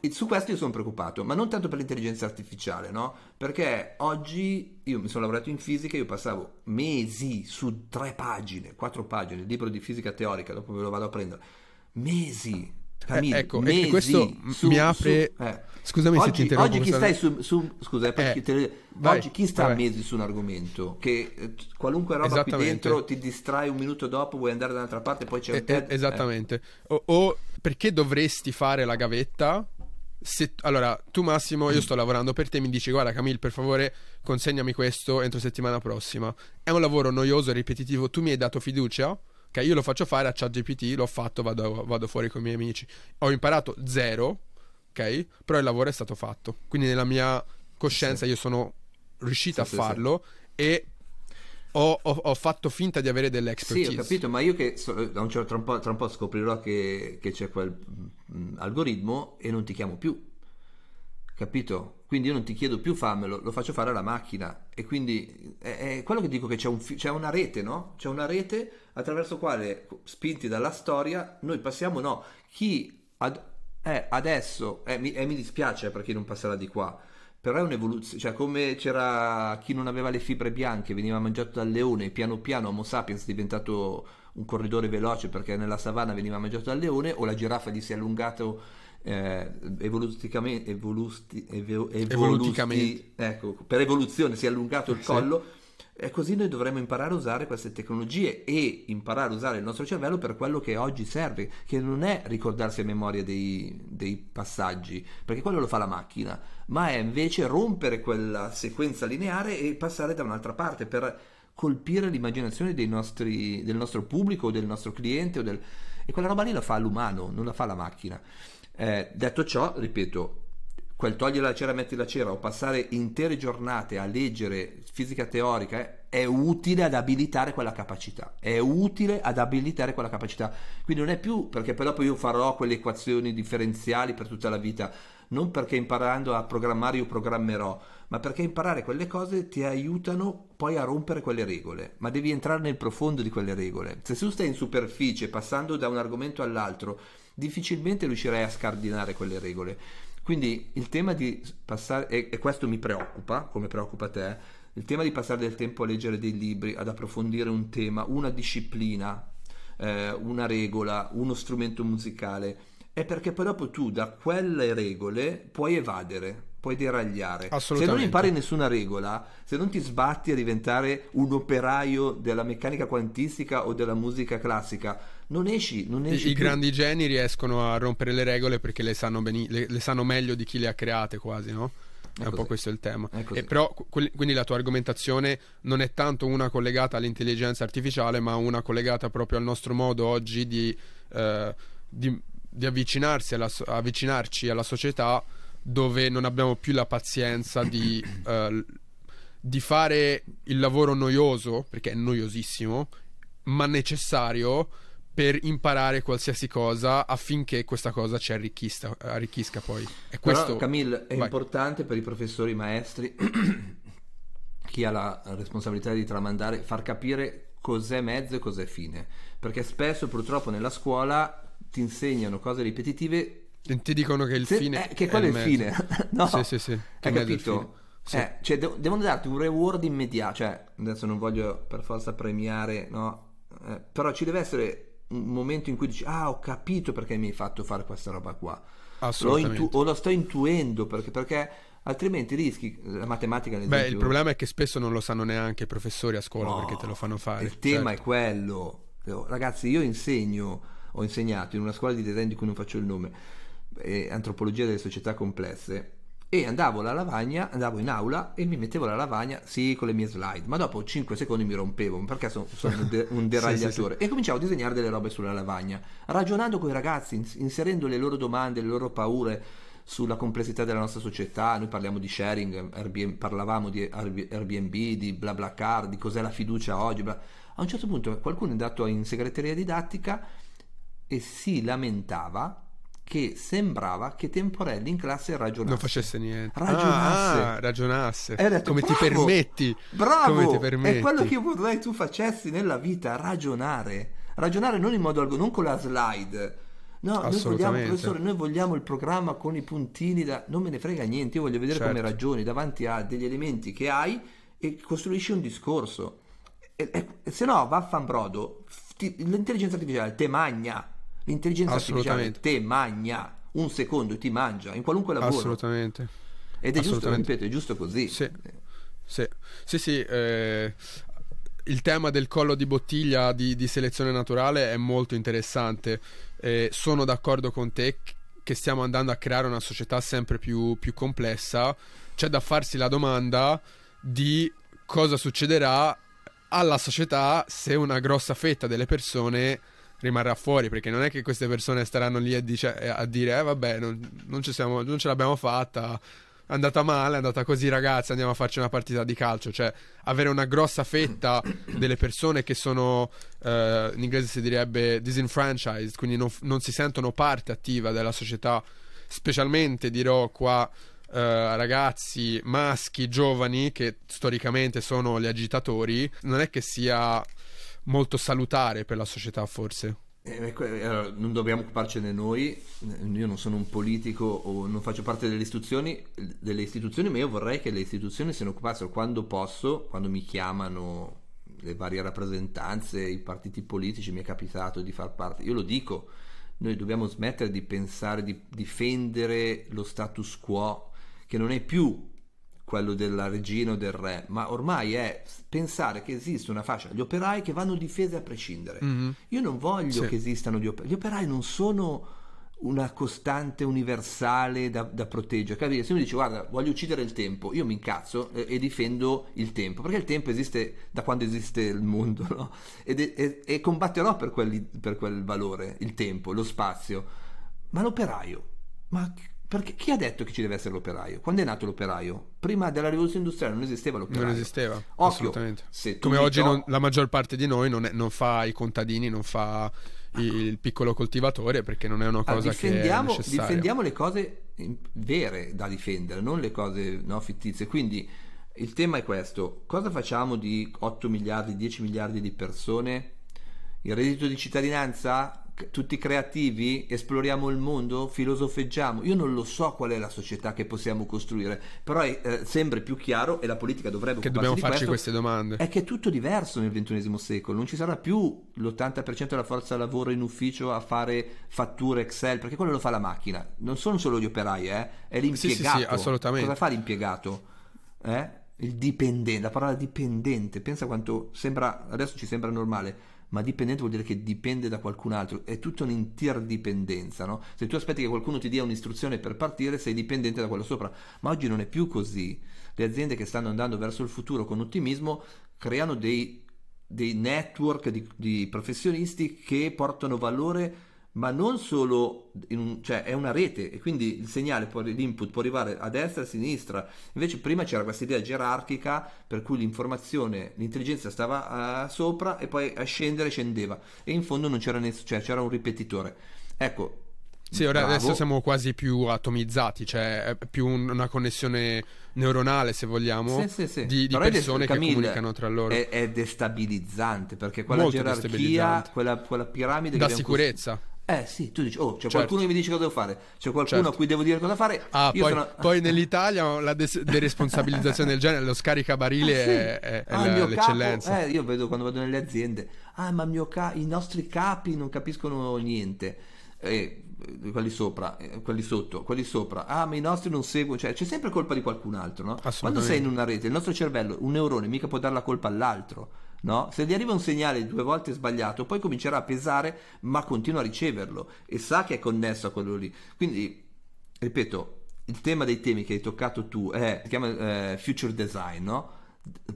Su questo io sono preoccupato, ma non tanto per l'intelligenza artificiale, no? Perché oggi io mi sono lavorato in fisica, io passavo mesi su 4 pagine, il libro di fisica teorica, dopo ve lo vado a prendere, mesi. Camillo, ecco, mesi, questo mi apre. Scusami oggi, se ti interrompo. Oggi chi stai oggi chi sta mesi su un argomento che qualunque roba qui dentro ti distrae un minuto dopo, vuoi andare da un'altra parte, poi c'è un TED. Esattamente. O perché dovresti fare la gavetta? Allora, tu Massimo, io sto lavorando per te, mi dici guarda Camille, per favore consegnami questo entro settimana prossima. È un lavoro noioso e ripetitivo, tu mi hai dato fiducia. Okay, io lo faccio fare a ChatGPT, l'ho fatto, vado fuori con i miei amici. Ho imparato 0, ok? Però il lavoro è stato fatto. Quindi nella mia coscienza io sono riuscita a farlo e ho fatto finta di avere delle expertise. Sì, ho capito, ma io che tra un po' scoprirò che c'è quel algoritmo e non ti chiamo più. Capito? Quindi io non ti chiedo più fammelo, lo faccio fare alla macchina. E quindi è quello che dico, che c'è una rete, no? C'è una rete attraverso quale, spinti dalla storia, noi passiamo, no? Chi adesso, mi dispiace per chi non passerà di qua, però è un'evoluzione, cioè come c'era chi non aveva le fibre bianche, veniva mangiato dal leone, piano piano Homo sapiens è diventato un corridore veloce perché nella savana veniva mangiato dal leone, o la giraffa gli si è allungato evolutivamente, ecco, per evoluzione si è allungato il collo, e così noi dovremmo imparare a usare queste tecnologie e imparare a usare il nostro cervello per quello che oggi serve, che non è ricordarsi a memoria dei passaggi, perché quello lo fa la macchina, ma è invece rompere quella sequenza lineare e passare da un'altra parte per colpire l'immaginazione del nostro pubblico o del nostro cliente e quella roba lì la fa l'umano, non la fa la macchina. Detto ciò, ripeto, quel togliere la cera, metti la cera, o passare intere giornate a leggere fisica teorica è utile ad abilitare quella capacità, quindi non è più perché poi dopo io farò quelle equazioni differenziali per tutta la vita, non perché imparando a programmare io programmerò, ma perché imparare quelle cose ti aiutano poi a rompere quelle regole, ma devi entrare nel profondo di quelle regole. Se tu stai in superficie passando da un argomento all'altro, difficilmente riuscirai a scardinare quelle regole. Quindi il tema di passare, e questo mi preoccupa, come preoccupa te, il tema di passare del tempo a leggere dei libri, ad approfondire un tema, una disciplina, una regola, uno strumento musicale, è perché poi dopo tu da quelle regole puoi evadere, puoi deragliare. Se non impari nessuna regola, se non ti sbatti a diventare un operaio della meccanica quantistica o della musica classica, non esci più. Grandi geni riescono a rompere le regole perché le sanno le sanno meglio di chi le ha create, quasi, no? È un po' questo il tema. E però quindi la tua argomentazione non è tanto una collegata all'intelligenza artificiale, ma una collegata proprio al nostro modo oggi di avvicinarci alla società, dove non abbiamo più la pazienza di fare il lavoro noioso, perché è noiosissimo, ma necessario per imparare qualsiasi cosa affinché questa cosa ci arricchisca poi. E questo, però, Camille, è importante per i professori, maestri, chi ha la responsabilità di tramandare, far capire cos'è mezzo e cos'è fine, perché spesso purtroppo nella scuola ti insegnano cose ripetitive, ti dicono che il fine che quello è il fine. No, sì, hai capito? Sì. Cioè, devono darti un reward immediato, cioè adesso non voglio per forza premiare, no? Però ci deve essere un momento in cui dici: ah, ho capito perché mi hai fatto fare questa roba qua. Assolutamente. O lo sto intuendo, perché altrimenti rischi la matematica. Beh, il problema è che spesso non lo sanno neanche i professori a scuola, perché te lo fanno fare. Il tema è quello. Ragazzi, io ho insegnato in una scuola di design di cui non faccio il nome, antropologia delle società complesse, e andavo in aula e mi mettevo alla lavagna, sì, con le mie slide, ma dopo 5 secondi mi rompevo, perché sono un deragliatore. Sì. E cominciavo a disegnare delle robe sulla lavagna, ragionando con i ragazzi, inserendo le loro domande, le loro paure sulla complessità della nostra società. Noi parliamo di sharing, parlavamo di Airbnb, di BlaBlaCar, di cos'è la fiducia oggi. A un certo punto qualcuno è andato in segreteria didattica e si lamentava che sembrava che Temporelli in classe ragionasse, non facesse niente, ragionasse. E ho detto: come ti permetti? Bravo, come ti permetti? È quello che vorrei tu facessi nella vita, ragionare non in modo non con la slide. No, noi vogliamo, professore, il programma con i puntini, non me ne frega niente, io voglio vedere come ragioni davanti a degli elementi che hai e costruisci un discorso. E se no, vaffanbrodo, l'intelligenza artificiale te magna. L'intelligenza artificiale te magna, un secondo ti mangia in qualunque lavoro. Assolutamente. Ed è giusto, ripeto, è giusto così. Sì. Il tema del collo di bottiglia di selezione naturale è molto interessante. Sono d'accordo con te che stiamo andando a creare una società sempre più complessa. C'è da farsi la domanda di cosa succederà alla società se una grossa fetta delle persone rimarrà fuori, perché non è che queste persone staranno lì a dire: vabbè, non ce l'abbiamo fatta, è andata male, è andata così, ragazzi, andiamo a farci una partita di calcio. Cioè, avere una grossa fetta delle persone che sono, in inglese si direbbe disenfranchised, quindi non si sentono parte attiva della società, specialmente, dirò qua, ragazzi, maschi, giovani, che storicamente sono gli agitatori, non è che sia molto salutare per la società, forse. Non dobbiamo occuparcene noi. Io non sono un politico o non faccio parte delle istituzioni, ma io vorrei che le istituzioni se ne occupassero. Quando posso, quando mi chiamano le varie rappresentanze, i partiti politici, mi è capitato di far parte, io lo dico: noi dobbiamo smettere di pensare di difendere lo status quo, che non è più quello della regina o del re, ma ormai è pensare che esiste una fascia, gli operai, che vanno difesi a prescindere. Mm-hmm. Io non voglio che esistano gli operai, non sono una costante universale da proteggere, capito? Se uno dice: guarda, voglio uccidere il tempo, io mi incazzo e difendo il tempo, perché il tempo esiste da quando esiste il mondo, no? E combatterò per quel valore, il tempo, lo spazio. Ma l'operaio, perché chi ha detto che ci deve essere l'operaio? Quando è nato l'operaio? Prima della rivoluzione industriale non esisteva l'operaio. Non esisteva, assolutamente. Come oggi la maggior parte di noi non fa i contadini, non fa il piccolo coltivatore, perché non è una cosa che è necessaria. Difendiamo le cose vere da difendere, non le cose fittizie. Quindi il tema è questo: cosa facciamo di 8 miliardi, 10 miliardi di persone? Il reddito di cittadinanza? tutti creativi, esploriamo il mondo, filosofeggiamo. Io non lo so qual è la società che possiamo costruire, però è sempre più chiaro, e la politica dovrebbe che dobbiamo farci queste domande, è che è tutto diverso nel XXI secolo. Non ci sarà più l'80% della forza lavoro in ufficio a fare fatture Excel, perché quello lo fa la macchina. Non sono solo gli operai, è l'impiegato. Sì, assolutamente. Cosa fa l'impiegato? Il dipendente, la parola dipendente, pensa quanto sembra, adesso ci sembra normale, ma dipendente vuol dire che dipende da qualcun altro, è tutta un'interdipendenza, no? Se tu aspetti che qualcuno ti dia un'istruzione per partire, sei dipendente da quello sopra, ma oggi non è più così. Le aziende che stanno andando verso il futuro con ottimismo creano dei network di professionisti che portano valore, ma non solo cioè è una rete, e quindi il segnale, l'input può arrivare a destra e a sinistra. Invece prima c'era questa idea gerarchica per cui l'informazione, l'intelligenza stava sopra e poi a scendeva, e in fondo non c'era cioè c'era un ripetitore, ecco. Sì, ora adesso siamo quasi più atomizzati, cioè è più una connessione neuronale, se vogliamo, sì. Di persone che comunicano tra loro. È destabilizzante, perché quella molto gerarchia, quella piramide da che sicurezza. Sì, tu dici, c'è qualcuno che mi dice cosa devo fare, c'è qualcuno a cui devo dire cosa fare. Poi nell'Italia la deresponsabilizzazione del genere, lo scaricabarile è l'eccellenza. Capo, io vedo quando vado nelle aziende, ma i nostri capi non capiscono niente. Quelli sopra, quelli sotto, quelli sopra, ma i nostri non seguono, cioè c'è sempre colpa di qualcun altro, no? Quando sei in una rete, il nostro cervello, un neurone, mica può dare la colpa all'altro, no? Se gli arriva un segnale 2 volte sbagliato, poi comincerà a pesare, ma continua a riceverlo e sa che è connesso a quello lì. Quindi, ripeto, il tema dei temi che hai toccato tu si chiama future design, no?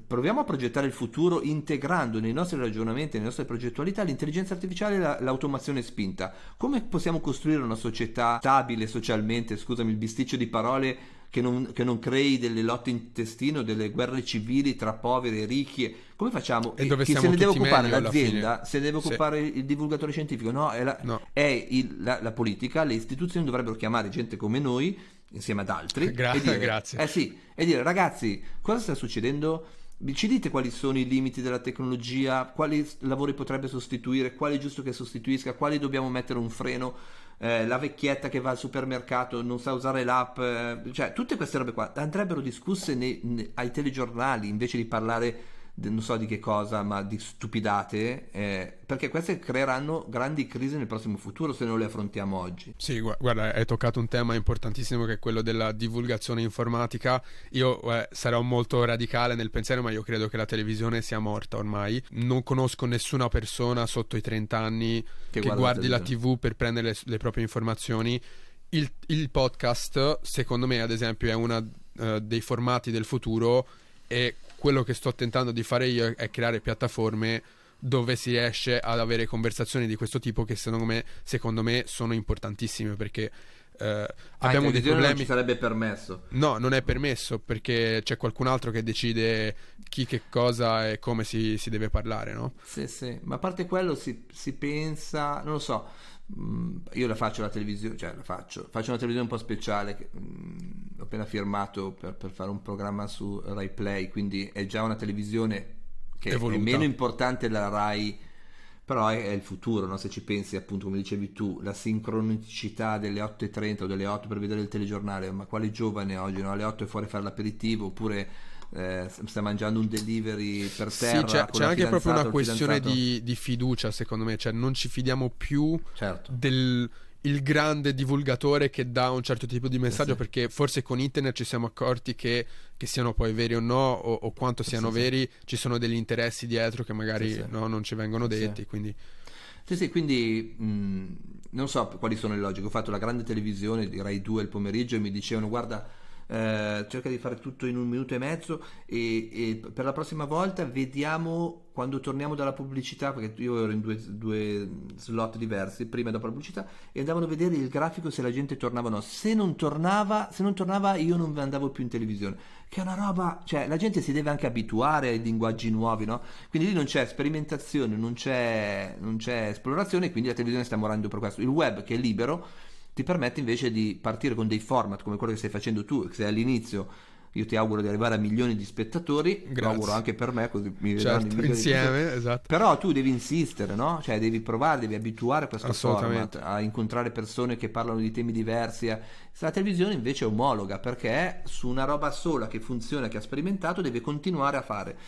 Proviamo a progettare il futuro integrando nei nostri ragionamenti, nelle nostre progettualità, l'intelligenza artificiale e l'automazione spinta. Come possiamo costruire una società stabile socialmente, scusami il bisticcio di parole, che non crei delle lotte intestino, delle guerre civili tra poveri e ricchi? Come facciamo? E dove che se ne deve occupare l'azienda, se ne deve occupare il divulgatore scientifico? No, è la politica, le istituzioni dovrebbero chiamare gente come noi insieme ad altri e dire ragazzi, cosa sta succedendo? Ci dite quali sono i limiti della tecnologia, quali lavori potrebbe sostituire, quali è giusto che sostituisca, quali dobbiamo mettere un freno, la vecchietta che va al supermercato non sa usare l'app, cioè tutte queste robe qua andrebbero discusse ai telegiornali, invece di parlare non so di che cosa, ma di stupidate, perché queste creeranno grandi crisi nel prossimo futuro se non le affrontiamo oggi. Sì, guarda, hai toccato un tema importantissimo che è quello della divulgazione informatica. Io sarò molto radicale nel pensiero, ma io credo che la televisione sia morta ormai. Non conosco nessuna persona sotto i 30 anni che guardi la TV per prendere le proprie informazioni. Il podcast, secondo me, ad esempio, è uno dei formati del futuro, e quello che sto tentando di fare io è creare piattaforme dove si riesce ad avere conversazioni di questo tipo, che secondo me sono importantissime, perché abbiamo dei problemi. Non ci sarebbe permesso. No, non è permesso, perché c'è qualcun altro che decide chi, che cosa e come si deve parlare, no? Sì, ma a parte quello si pensa, non lo so, io faccio una televisione un po' speciale, che ho appena firmato per fare un programma su Rai Play, quindi è già una televisione che evoluta. È meno importante la Rai, però è il futuro, no? Se ci pensi, appunto, come dicevi tu, la sincronicità delle 8:30 o delle 8 per vedere il telegiornale, ma quale giovane oggi, no? Alle 8 è fuori a fare l'aperitivo, oppure sta mangiando un delivery per terra. Sì, c'è anche proprio una questione di fiducia, secondo me, cioè non ci fidiamo più del grande divulgatore che dà un certo tipo di messaggio, perché forse con internet ci siamo accorti che siano poi veri o no, o quanto siano veri, ci sono degli interessi dietro che magari no, non ci vengono detti, quindi non so quali sono le logiche. Ho fatto la grande televisione di Rai Due il pomeriggio e mi dicevano guarda, cerca di fare tutto in 1 minuto e mezzo e per la prossima volta vediamo quando torniamo dalla pubblicità, perché io ero in due slot diversi, prima e dopo la pubblicità, e andavano a vedere il grafico se la gente tornava o no. Se non tornava io non andavo più in televisione, che è una roba, cioè la gente si deve anche abituare ai linguaggi nuovi, no? Quindi lì non c'è sperimentazione, non c'è esplorazione, quindi la televisione sta morendo per questo. Il web, che è libero, ti permette invece di partire con dei format come quello che stai facendo tu, che sei all'inizio Io ti auguro di arrivare a milioni di spettatori. Grazie. Lo auguro anche per me, così mi certo, insieme, esatto. Però tu devi insistere, no? Cioè devi provare, devi abituare questo format a incontrare persone che parlano di temi diversi. La televisione invece è omologa, perché su una roba sola che funziona, che ha sperimentato, deve continuare a fare.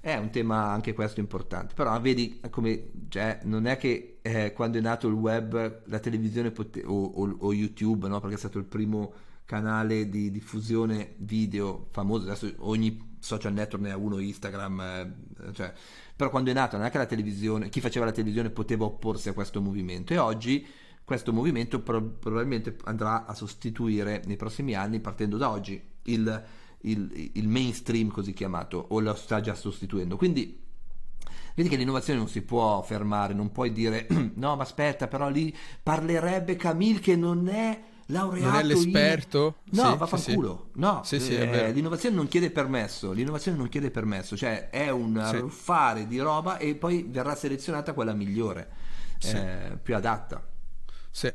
È un tema anche questo importante, però vedi come, cioè, non è che quando è nato il web la televisione o YouTube, no? Perché è stato il primo canale di diffusione video famoso, adesso ogni social network ne ha uno, Instagram, cioè, però quando è nato non è che la televisione, chi faceva la televisione poteva opporsi a questo movimento, e oggi questo movimento probabilmente andrà a sostituire nei prossimi anni, partendo da oggi, il mainstream così chiamato, o lo sta già sostituendo. Quindi vedi che l'innovazione non si può fermare, non puoi dire no ma aspetta, però lì parlerebbe Camille che non è laureato, non è l'esperto in... no sì, va a fanculo sì. No sì, sì, è vero. L'innovazione non chiede permesso, cioè è un fare di roba e poi verrà selezionata quella migliore, sì, più adatta. Sì.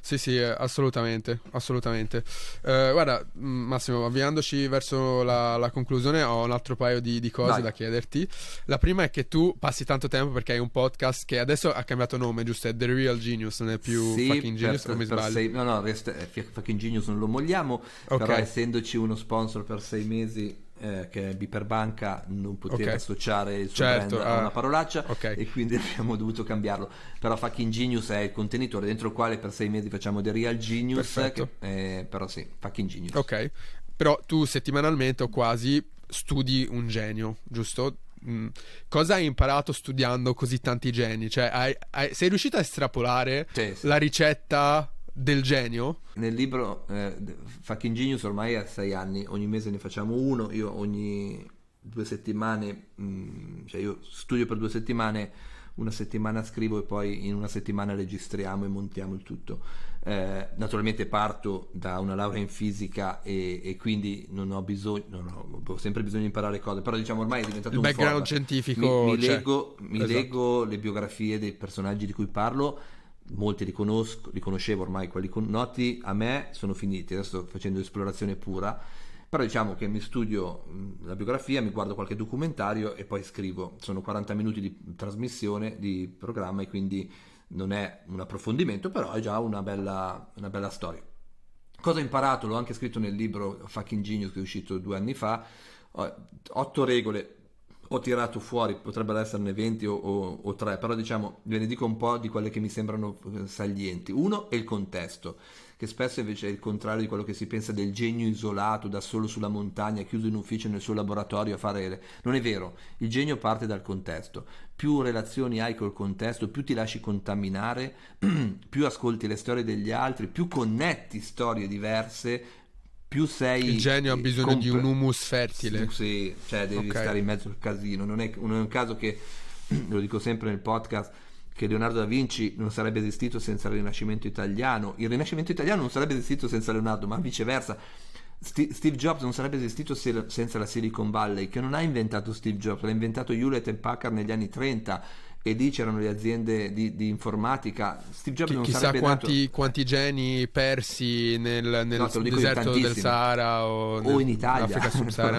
Sì, sì, assolutamente, assolutamente. Guarda, Massimo, avviandoci verso la conclusione, ho un altro paio di cose da chiederti. La prima è che tu passi tanto tempo, perché hai un podcast che adesso ha cambiato nome, giusto? È The Real Genius, non è più Fucking Genius, o mi sbaglio? No, resta, Fucking Genius non lo mogliamo, okay. Però essendoci uno sponsor per 6 mesi... che Biperbanca non poteva associare il suo brand a una parolaccia, e quindi abbiamo dovuto cambiarlo. Però Fucking Genius è il contenitore dentro il quale per 6 mesi facciamo The Real Genius. Perfetto. Però sì, Fucking Genius. Ok, però tu settimanalmente o quasi studi un genio, giusto? Cosa hai imparato studiando così tanti geni? Cioè sei riuscito a estrapolare la ricetta del genio? Nel libro Fucking Genius ormai ha 6 anni, ogni mese ne facciamo uno, io ogni 2 settimane, cioè io studio per 2 settimane, una settimana scrivo e poi in una settimana registriamo e montiamo il tutto. Naturalmente parto da una laurea in fisica e quindi ho sempre bisogno di imparare cose, però diciamo ormai è diventato il background scientifico. Leggo le biografie dei personaggi di cui parlo, molti li conoscevo ormai, quelli noti a me sono finiti, adesso sto facendo esplorazione pura, però diciamo che mi studio la biografia, mi guardo qualche documentario e poi scrivo. Sono 40 minuti di trasmissione, di programma, e quindi non è un approfondimento, però è già una bella storia. Cosa ho imparato? L'ho anche scritto nel libro Fucking Genius che è uscito 2 anni fa, 8 regole. Ho tirato fuori, potrebbero esserne 20 o 3, però diciamo ve ne dico un po' di quelle che mi sembrano salienti. Uno è il contesto, che spesso invece è il contrario di quello che si pensa del genio isolato, da solo sulla montagna, chiuso in ufficio nel suo laboratorio a fare... Non è vero, il genio parte dal contesto. Più relazioni hai col contesto, più ti lasci contaminare, più ascolti le storie degli altri, più connetti storie diverse, più sei... Il genio ha bisogno di un humus fertile. Sì, cioè devi stare in mezzo al casino. Non è un caso che, lo dico sempre nel podcast, che Leonardo da Vinci non sarebbe esistito senza il Rinascimento italiano. Il Rinascimento italiano non sarebbe esistito senza Leonardo, ma viceversa. Steve Jobs non sarebbe esistito senza la Silicon Valley, che non ha inventato Steve Jobs, l'ha inventato Hewlett and Packard negli anni 30. E lì c'erano le aziende di informatica. Steve Jobs non sarebbe quanti geni persi nel deserto del Sahara o in Italia,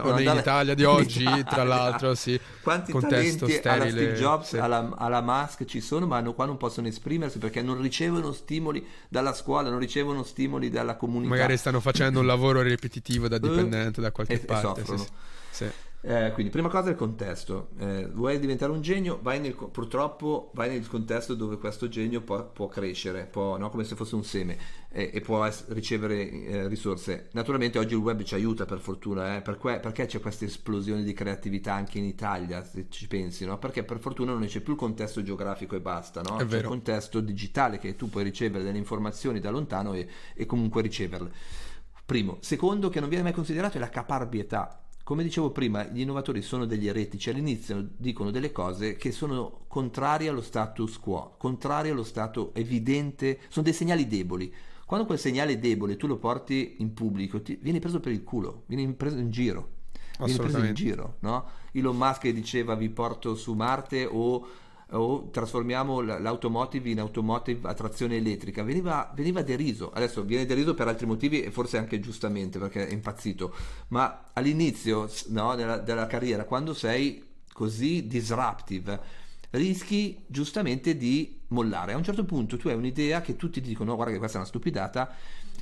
o in Italia di oggi, tra l'altro, sì. Quanti talenti sterile, alla Steve Jobs, sì, alla Musk ci sono, ma qua non possono esprimersi perché non ricevono stimoli dalla scuola, non ricevono stimoli dalla comunità. Magari stanno facendo un lavoro ripetitivo da dipendente da qualche parte. E soffrono. Sì. Quindi prima cosa è il contesto. Vuoi diventare un genio? Purtroppo vai nel contesto dove questo genio può crescere, no? Come se fosse un seme, e può ricevere risorse. Naturalmente oggi il web ci aiuta, per fortuna, perché c'è questa esplosione di creatività anche in Italia, se ci pensi, no? Perché per fortuna non c'è più il contesto geografico e basta, no? È vero. C'è il contesto digitale, che tu puoi ricevere delle informazioni da lontano e comunque riceverle. Primo. Secondo, che non viene mai considerato, è la caparbietà. Come dicevo prima, gli innovatori sono degli eretici, all'inizio dicono delle cose che sono contrarie allo status quo, contrarie allo stato evidente, sono dei segnali deboli. Quando quel segnale debole tu lo porti in pubblico, vieni preso per il culo, vieni preso in giro, no? Elon Musk diceva vi porto su Marte, o o trasformiamo l'automotive in automotive a trazione elettrica, veniva deriso. Adesso viene deriso per altri motivi e forse anche giustamente, perché è impazzito, ma all'inizio, no, della carriera, quando sei così disruptive, rischi giustamente di mollare. A un certo punto tu hai un'idea che tutti ti dicono: no, guarda che questa è una stupidata.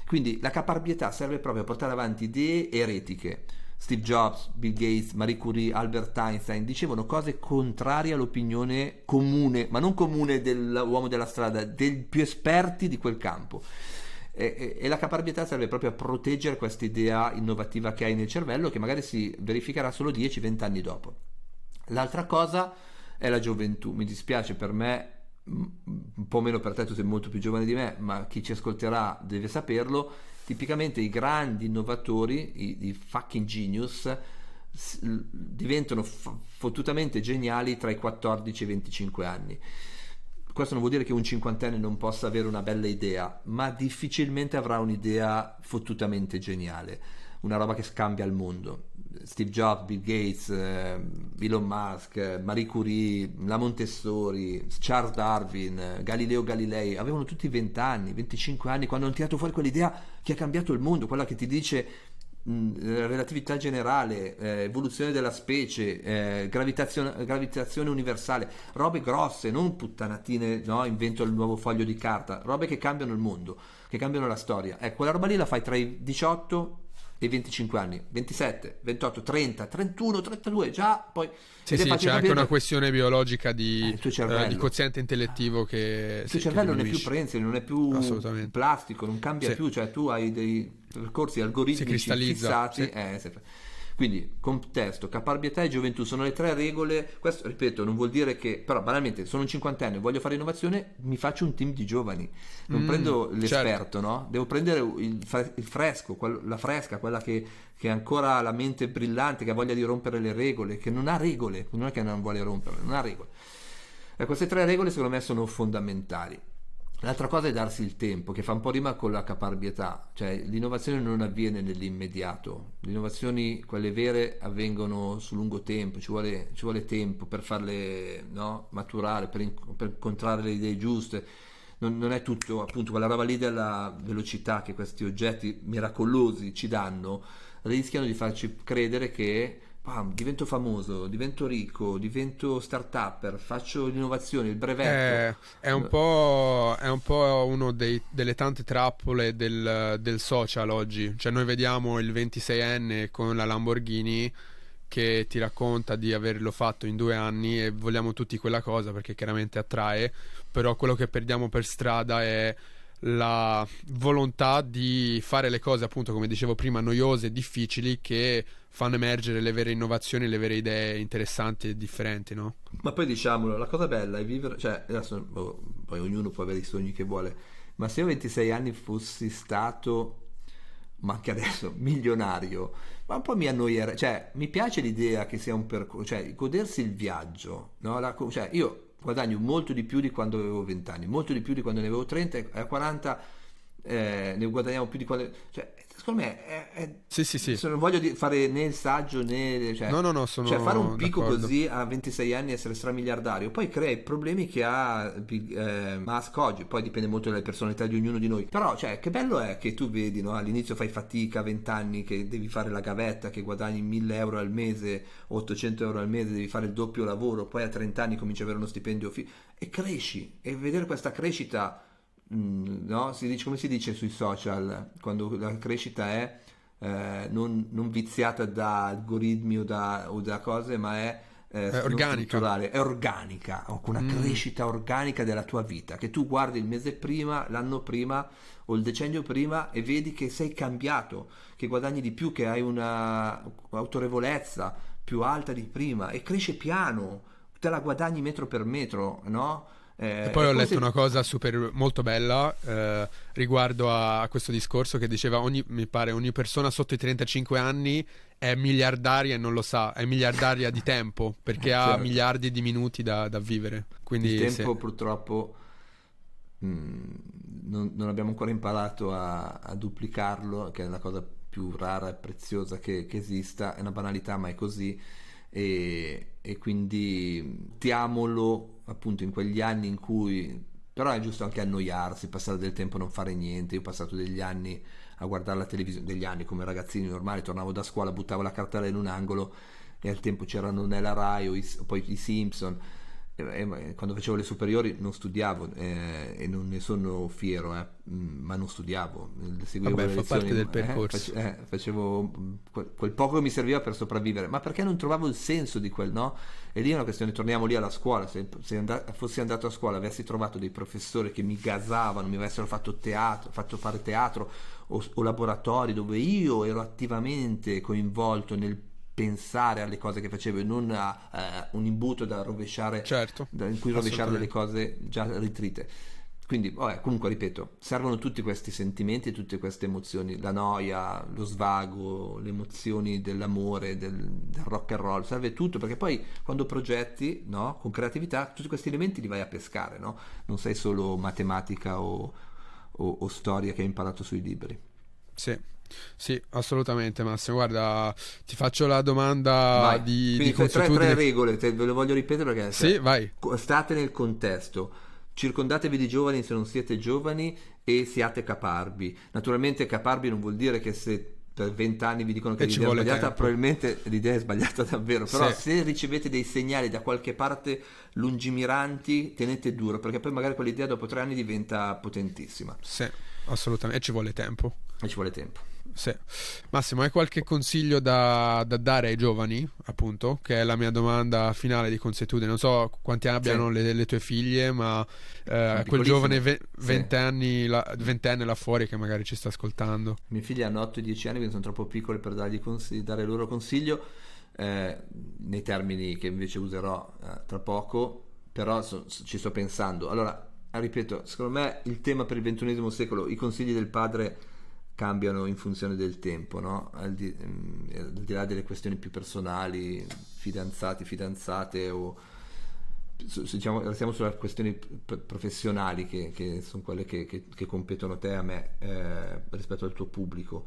Quindi la caparbietà serve proprio a portare avanti idee eretiche. Steve Jobs, Bill Gates, Marie Curie, Albert Einstein dicevano cose contrarie all'opinione comune, ma non comune dell'uomo della strada, dei più esperti di quel campo. E la caparbietà serve proprio a proteggere questa idea innovativa che hai nel cervello, che magari si verificherà solo 10-20 anni dopo. L'altra cosa è la gioventù. Mi dispiace per me, un po' meno per te, tu sei molto più giovane di me, ma chi ci ascolterà deve saperlo: tipicamente i grandi innovatori, i fucking genius, diventano fottutamente geniali tra i 14 e i 25 anni. Questo non vuol dire che un cinquantenne non possa avere una bella idea, ma difficilmente avrà un'idea fottutamente geniale, una roba che scambia il mondo. Steve Jobs, Bill Gates, Elon Musk, Marie Curie, la Montessori, Charles Darwin, Galileo Galilei avevano tutti 20 anni, 25 anni quando hanno tirato fuori quell'idea che ha cambiato il mondo, quella che ti dice relatività generale, evoluzione della specie, gravitazione universale, robe grosse, non puttanatine, no, invento il nuovo foglio di carta, robe che cambiano il mondo, che cambiano la storia. Ecco, quella roba lì la fai tra i 18 e 25 anni, 27, 28, 30, 31, 32, già poi sì, c'è anche una questione biologica di quoziente intellettivo che il tuo cervello non è più prensile, non è più plastico, non cambia più, cioè tu hai dei percorsi algoritmici fissati. Quindi contesto, caparbietà e gioventù sono le tre regole. Questo, ripeto, non vuol dire che, però banalmente, sono un cinquantenne, voglio fare innovazione, mi faccio un team di giovani, non prendo l'esperto, no? Devo prendere il fresco, la fresca, quella che ancora ha la mente brillante, che ha voglia di rompere le regole, che non ha regole, non è che non vuole rompere, non ha regole. Queste tre regole secondo me sono fondamentali. L'altra cosa è darsi il tempo, che fa un po' rima con la caparbietà, cioè l'innovazione non avviene nell'immediato, le innovazioni, quelle vere, avvengono su lungo tempo, ci vuole tempo per farle, no, maturare, per incontrare le idee giuste. Non è tutto appunto quella roba lì della velocità che questi oggetti miracolosi ci danno, rischiano di farci credere che divento famoso, divento ricco, divento start-upper, faccio l'innovazione, il brevetto. È un po' uno delle tante trappole del social oggi. Cioè noi vediamo il 26enne con la Lamborghini che ti racconta di averlo fatto in 2 anni e vogliamo tutti quella cosa perché chiaramente attrae, però quello che perdiamo per strada è la volontà di fare le cose, appunto, come dicevo prima, noiose e difficili, che fanno emergere le vere innovazioni, le vere idee interessanti e differenti, no? Ma poi diciamolo, la cosa bella è vivere, cioè adesso poi ognuno può avere i sogni che vuole, ma se io a 26 anni fossi stato, ma anche adesso, milionario, ma un po' mi annoierei. Cioè mi piace l'idea che sia un percorso, cioè godersi il viaggio, no? Cioè io guadagno molto di più di quando avevo 20 anni, molto di più di quando ne avevo 30, a 40 ne guadagniamo più di quando, cioè secondo me sì. Non voglio fare né il saggio né, cioè, no, sono cioè fare un picco d'accordo. Così a 26 anni essere stramiliardario poi crea i problemi che ha Musk oggi, poi dipende molto dalle personalità di ognuno di noi, però cioè che bello è che tu vedi, no? All'inizio fai fatica, a 20 anni che devi fare la gavetta, che guadagni 1000 euro al mese, 800 euro al mese, devi fare il doppio lavoro, poi a 30 anni cominci ad avere uno stipendio e cresci, e vedere questa crescita, no? Come si dice sui social, quando la crescita è non viziata da algoritmi o da cose, ma è organica, è organica, una crescita organica della tua vita, che tu guardi il mese prima, l'anno prima o il decennio prima e vedi che sei cambiato, che guadagni di più, che hai una autorevolezza più alta di prima e cresce piano, te la guadagni metro per metro, no? E poi ho letto una cosa super molto bella riguardo a questo discorso, che diceva ogni persona sotto i 35 anni è miliardaria e non lo sa, è miliardaria di tempo perché ha miliardi di minuti da vivere. Quindi il tempo purtroppo non abbiamo ancora imparato a duplicarlo, che è la cosa più rara e preziosa che esista, è una banalità ma è così, e quindi tiamolo appunto in quegli anni in cui, però è giusto anche annoiarsi, passare del tempo a non fare niente. Io ho passato degli anni a guardare la televisione, degli anni come ragazzini normali, tornavo da scuola, buttavo la cartella in un angolo e al tempo c'erano nella Rai o poi i Simpson. Quando facevo le superiori non studiavo, e non ne sono fiero, ma non studiavo, seguivo le lezioni, fa parte del percorso. Facevo quel poco che mi serviva per sopravvivere, ma perché non trovavo il senso di quel, no? E lì è una questione, torniamo lì alla scuola. Se fossi andato a scuola, avessi trovato dei professori che mi gasavano, mi avessero fatto fare teatro o laboratori dove io ero attivamente coinvolto nel pensare alle cose che facevo e non a un imbuto da rovesciare, certo, in cui rovesciare delle cose già ritrite. Quindi comunque ripeto, servono tutti questi sentimenti, tutte queste emozioni, la noia, lo svago, le emozioni dell'amore, del rock and roll, serve tutto, perché poi quando progetti, no, con creatività, tutti questi elementi li vai a pescare, no? Non sei solo matematica o storia che hai imparato sui libri. Sì, assolutamente, Massimo. Guarda, ti faccio la domanda. Vai. Quindi tre regole, ve lo voglio ripetere perché vai. State nel contesto, circondatevi di giovani se non siete giovani e siate caparbi. Naturalmente caparbi non vuol dire che se per 20 anni vi dicono che l'idea è sbagliata, probabilmente l'idea è sbagliata davvero, però se ricevete dei segnali da qualche parte lungimiranti, tenete duro, perché poi magari quell'idea dopo 3 anni diventa potentissima. Sì, assolutamente, e ci vuole tempo. Sì. Massimo, hai qualche consiglio da dare ai giovani, appunto, che è la mia domanda finale di consuetudine? Non so quanti abbiano le tue figlie, ma quel giovane ventenne là fuori che magari ci sta ascoltando. Mie figlie hanno 8 e 10 anni, quindi sono troppo piccole per dare loro consiglio, nei termini che invece userò tra poco, però ci sto pensando. Allora, ripeto, secondo me il tema per il XXI secolo, i consigli del padre cambiano in funzione del tempo, no? Al di là delle questioni più personali, fidanzati, fidanzate, o diciamo, siamo sulle questioni professionali che sono quelle che competono a te, a me, rispetto al tuo pubblico.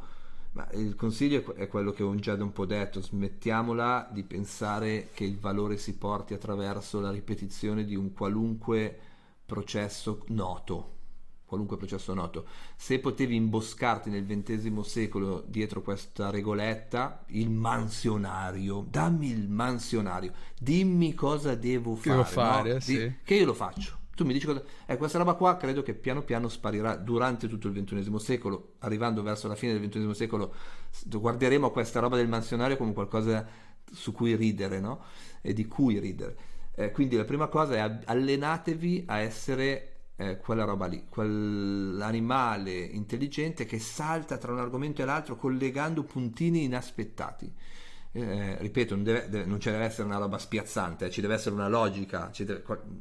Ma il consiglio è quello che ho già da un po' detto: smettiamola di pensare che il valore si porti attraverso la ripetizione di un qualunque processo noto. Se potevi imboscarti nel XX secolo dietro questa regoletta, dammi il mansionario, dimmi cosa devo fare, che io lo faccio, tu mi dici cosa... questa roba qua credo che piano piano sparirà durante tutto il XXI secolo. Arrivando verso la fine del XXI secolo guarderemo a questa roba del mansionario come qualcosa su cui ridere, no? E di cui ridere, quindi la prima cosa è allenatevi a essere quella roba lì, quell'animale intelligente che salta tra un argomento e l'altro collegando puntini inaspettati. Ripeto, non ci deve essere una roba spiazzante, ci deve essere una logica,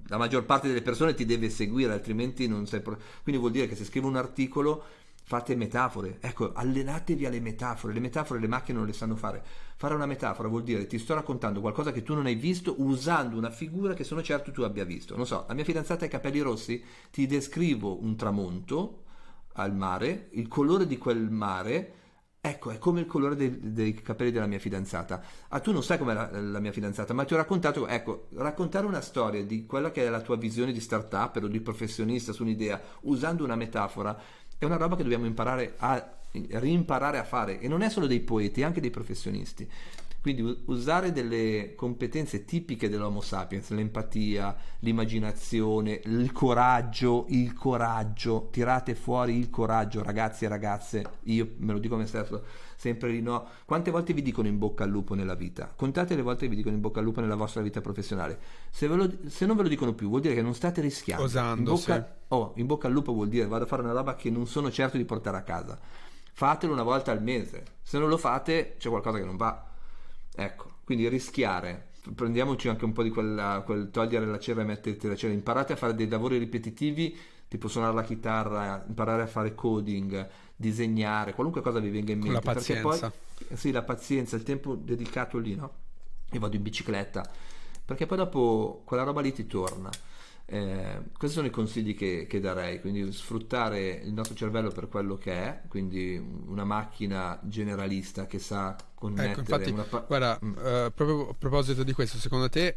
la maggior parte delle persone ti deve seguire, altrimenti non sei... Quindi vuol dire che se scrivo un articolo fate metafore, ecco, allenatevi alle metafore. Le metafore le macchine non le sanno fare. Fare una metafora vuol dire ti sto raccontando qualcosa che tu non hai visto usando una figura che sono certo tu abbia visto. Non so, la mia fidanzata ha i capelli rossi, ti descrivo un tramonto al mare, il colore di quel mare, ecco, è come il colore dei capelli della mia fidanzata. Ah, tu non sai com'è la mia fidanzata, ma ti ho raccontato, ecco, raccontare una storia di quella che è la tua visione di startup o di professionista su un'idea usando una metafora è una roba che dobbiamo imparare a rimparare a fare, e non è solo dei poeti, anche dei professionisti. Quindi usare delle competenze tipiche dell'Homo sapiens, l'empatia, l'immaginazione, il coraggio, tirate fuori il coraggio, ragazzi e ragazze. Io me lo dico a me stesso sempre di no. Quante volte vi dicono in bocca al lupo nella vita? Contate le volte che vi dicono in bocca al lupo nella vostra vita professionale. Se non ve lo dicono più vuol dire che non state rischiando. Osando, in bocca al lupo vuol dire vado a fare una roba che non sono certo di portare a casa. Fatelo una volta al mese, se non lo fate c'è qualcosa che non va. Ecco, quindi rischiare, prendiamoci anche un po' di quel togliere la cera e metterti la cera, imparate a fare dei lavori ripetitivi, tipo suonare la chitarra, imparare a fare coding, disegnare, qualunque cosa vi venga in mente. Con la pazienza. Perché poi, sì, la pazienza, il tempo dedicato lì, no? Io vado in bicicletta, perché poi dopo quella roba lì ti torna. Questi sono i consigli che darei, quindi sfruttare il nostro cervello per quello che è, quindi una macchina generalista che sa connettere. Ecco, infatti, guarda, proprio a proposito di questo, secondo te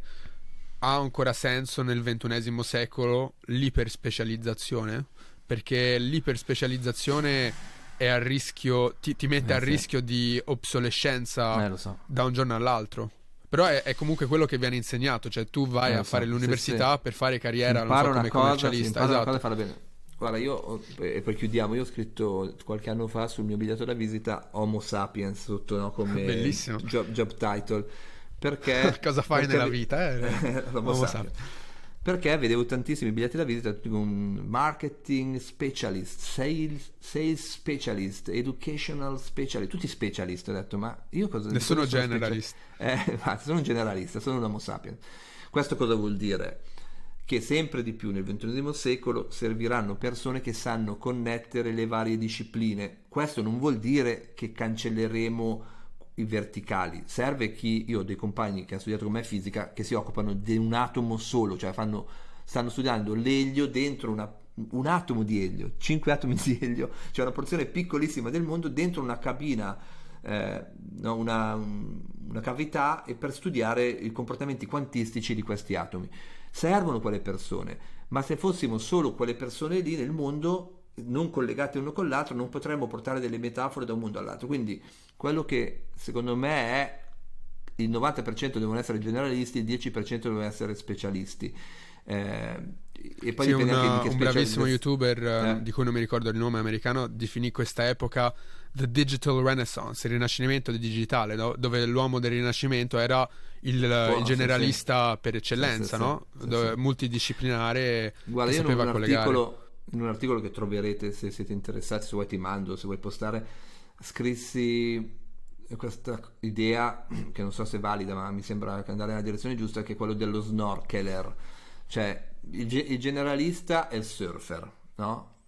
ha ancora senso nel ventunesimo secolo l'iperspecializzazione, perché l'iperspecializzazione è a rischio, ti mette a rischio di obsolescenza da un giorno all'altro. Però è comunque quello che viene insegnato, cioè tu vai a fare l'università per fare carriera, non so, come commercialista. Una cosa e farla bene. Guarda, io, e poi chiudiamo, io ho scritto qualche anno fa sul mio biglietto da visita Homo Sapiens sotto, no, come job title, perché cosa fai nella vita? Homo Sapiens. Perché vedevo tantissimi biglietti da visita con marketing specialist, sales specialist, educational specialist, tutti specialist. Ho detto, ma io cosa? Ne sono generalista. Sono un generalista, sono un Homo Sapiens. Questo cosa vuol dire? Che sempre di più nel XXI secolo serviranno persone che sanno connettere le varie discipline. Questo non vuol dire che cancelleremo i verticali, serve chi, io ho dei compagni che hanno studiato con me fisica che si occupano di un atomo solo, cioè stanno studiando l'elio dentro un atomo di elio, 5 atomi di elio, cioè una porzione piccolissima del mondo dentro una cabina, una cavità, e per studiare i comportamenti quantistici di questi atomi servono quelle persone. Ma se fossimo solo quelle persone lì nel mondo, non collegate uno con l'altro, non potremmo portare delle metafore da un mondo all'altro. Quindi quello che secondo me è il 90% devono essere generalisti, il 10% devono essere specialisti, e poi dipende anche di che specialisti. Un bravissimo youtuber di cui non mi ricordo il nome, americano, definì questa epoca The Digital Renaissance, il rinascimento del digitale, no? Dove l'uomo del rinascimento era il generalista per eccellenza, no? Multidisciplinare. Guarda, io sapeva collegare. In un articolo che troverete, se siete interessati, se vuoi ti mando, se vuoi postare, scrissi questa idea che non so se è valida, ma mi sembra andare nella direzione giusta, che è quello dello snorkeler, cioè il generalista è il surfer, no?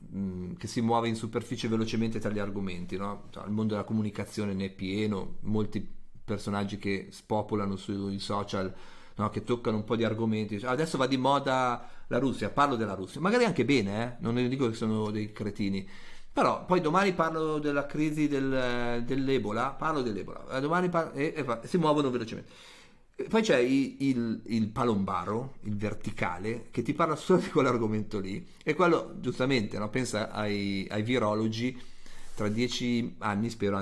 Che si muove in superficie velocemente tra gli argomenti, no? Il mondo della comunicazione ne è pieno, molti personaggi che spopolano sui social, no, che toccano un po' di argomenti. Adesso va di moda la Russia, parlo della Russia, magari anche bene, non ne dico che sono dei cretini, però poi domani parlo della crisi dell'Ebola, parlo dell'Ebola, domani si muovono velocemente. Poi c'è il palombaro, il verticale, che ti parla solo di quell'argomento lì, e quello giustamente, no, pensa ai virologi, tra 10 anni spero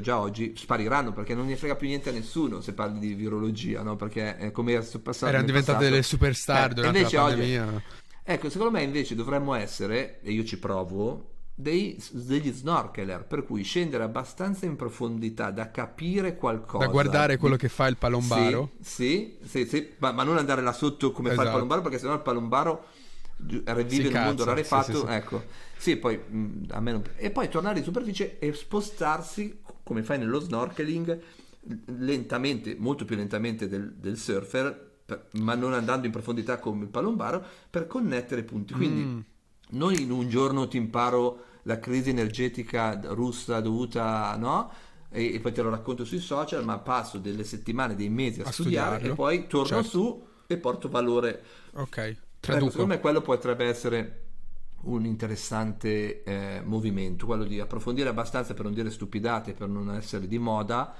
già oggi, spariranno, perché non ne frega più niente a nessuno se parli di virologia, no? Perché come erano diventate delle superstar durante la pandemia oggi, ecco, secondo me invece dovremmo essere, e io ci provo, degli snorkeler, per cui scendere abbastanza in profondità da capire qualcosa, da guardare quello che fa il palombaro, sì, ma non andare là sotto come fa il palombaro, perché sennò il palombaro revive il mondo rarefatto, sì. Ecco, sì, poi a me non... e poi tornare in superficie e spostarsi come fai nello snorkeling, lentamente, molto più lentamente del surfer, ma non andando in profondità come il palombaro, per connettere punti. Quindi non in un giorno ti imparo la crisi energetica russa dovuta, no? E poi te lo racconto sui social, ma passo delle settimane, dei mesi a studiare, e poi torno su e porto valore. Ok. Ecco, secondo me quello potrebbe essere un interessante movimento, quello di approfondire abbastanza per non dire stupidate, per non essere di moda,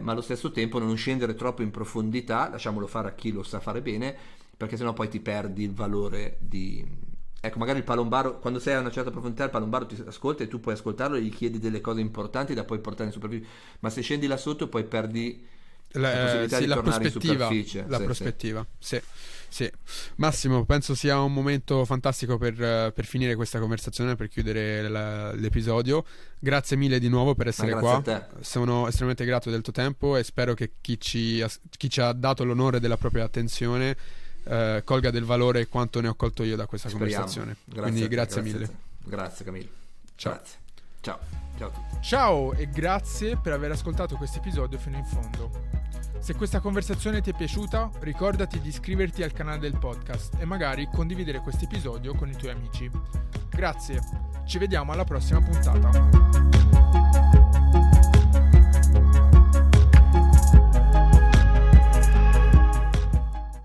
ma allo stesso tempo non scendere troppo in profondità, lasciamolo fare a chi lo sa fare bene, perché sennò poi ti perdi il valore di... Ecco, magari il palombaro, quando sei a una certa profondità, il palombaro ti ascolta e tu puoi ascoltarlo e gli chiedi delle cose importanti da poi portare in superficie, ma se scendi là sotto poi perdi... la possibilità di tornare in superficie, la prospettiva. Sì. Massimo, penso sia un momento fantastico per finire questa conversazione, per chiudere l'episodio. Grazie mille di nuovo per essere qua. Sono estremamente grato del tuo tempo e spero che chi ci ha dato l'onore della propria attenzione colga del valore quanto ne ho colto io da questa conversazione. Grazie Camillo. Ciao. Grazie. Ciao e grazie per aver ascoltato questo episodio fino in fondo. Se questa conversazione ti è piaciuta, ricordati di iscriverti al canale del podcast e magari condividere questo episodio con i tuoi amici. Grazie, ci vediamo alla prossima puntata.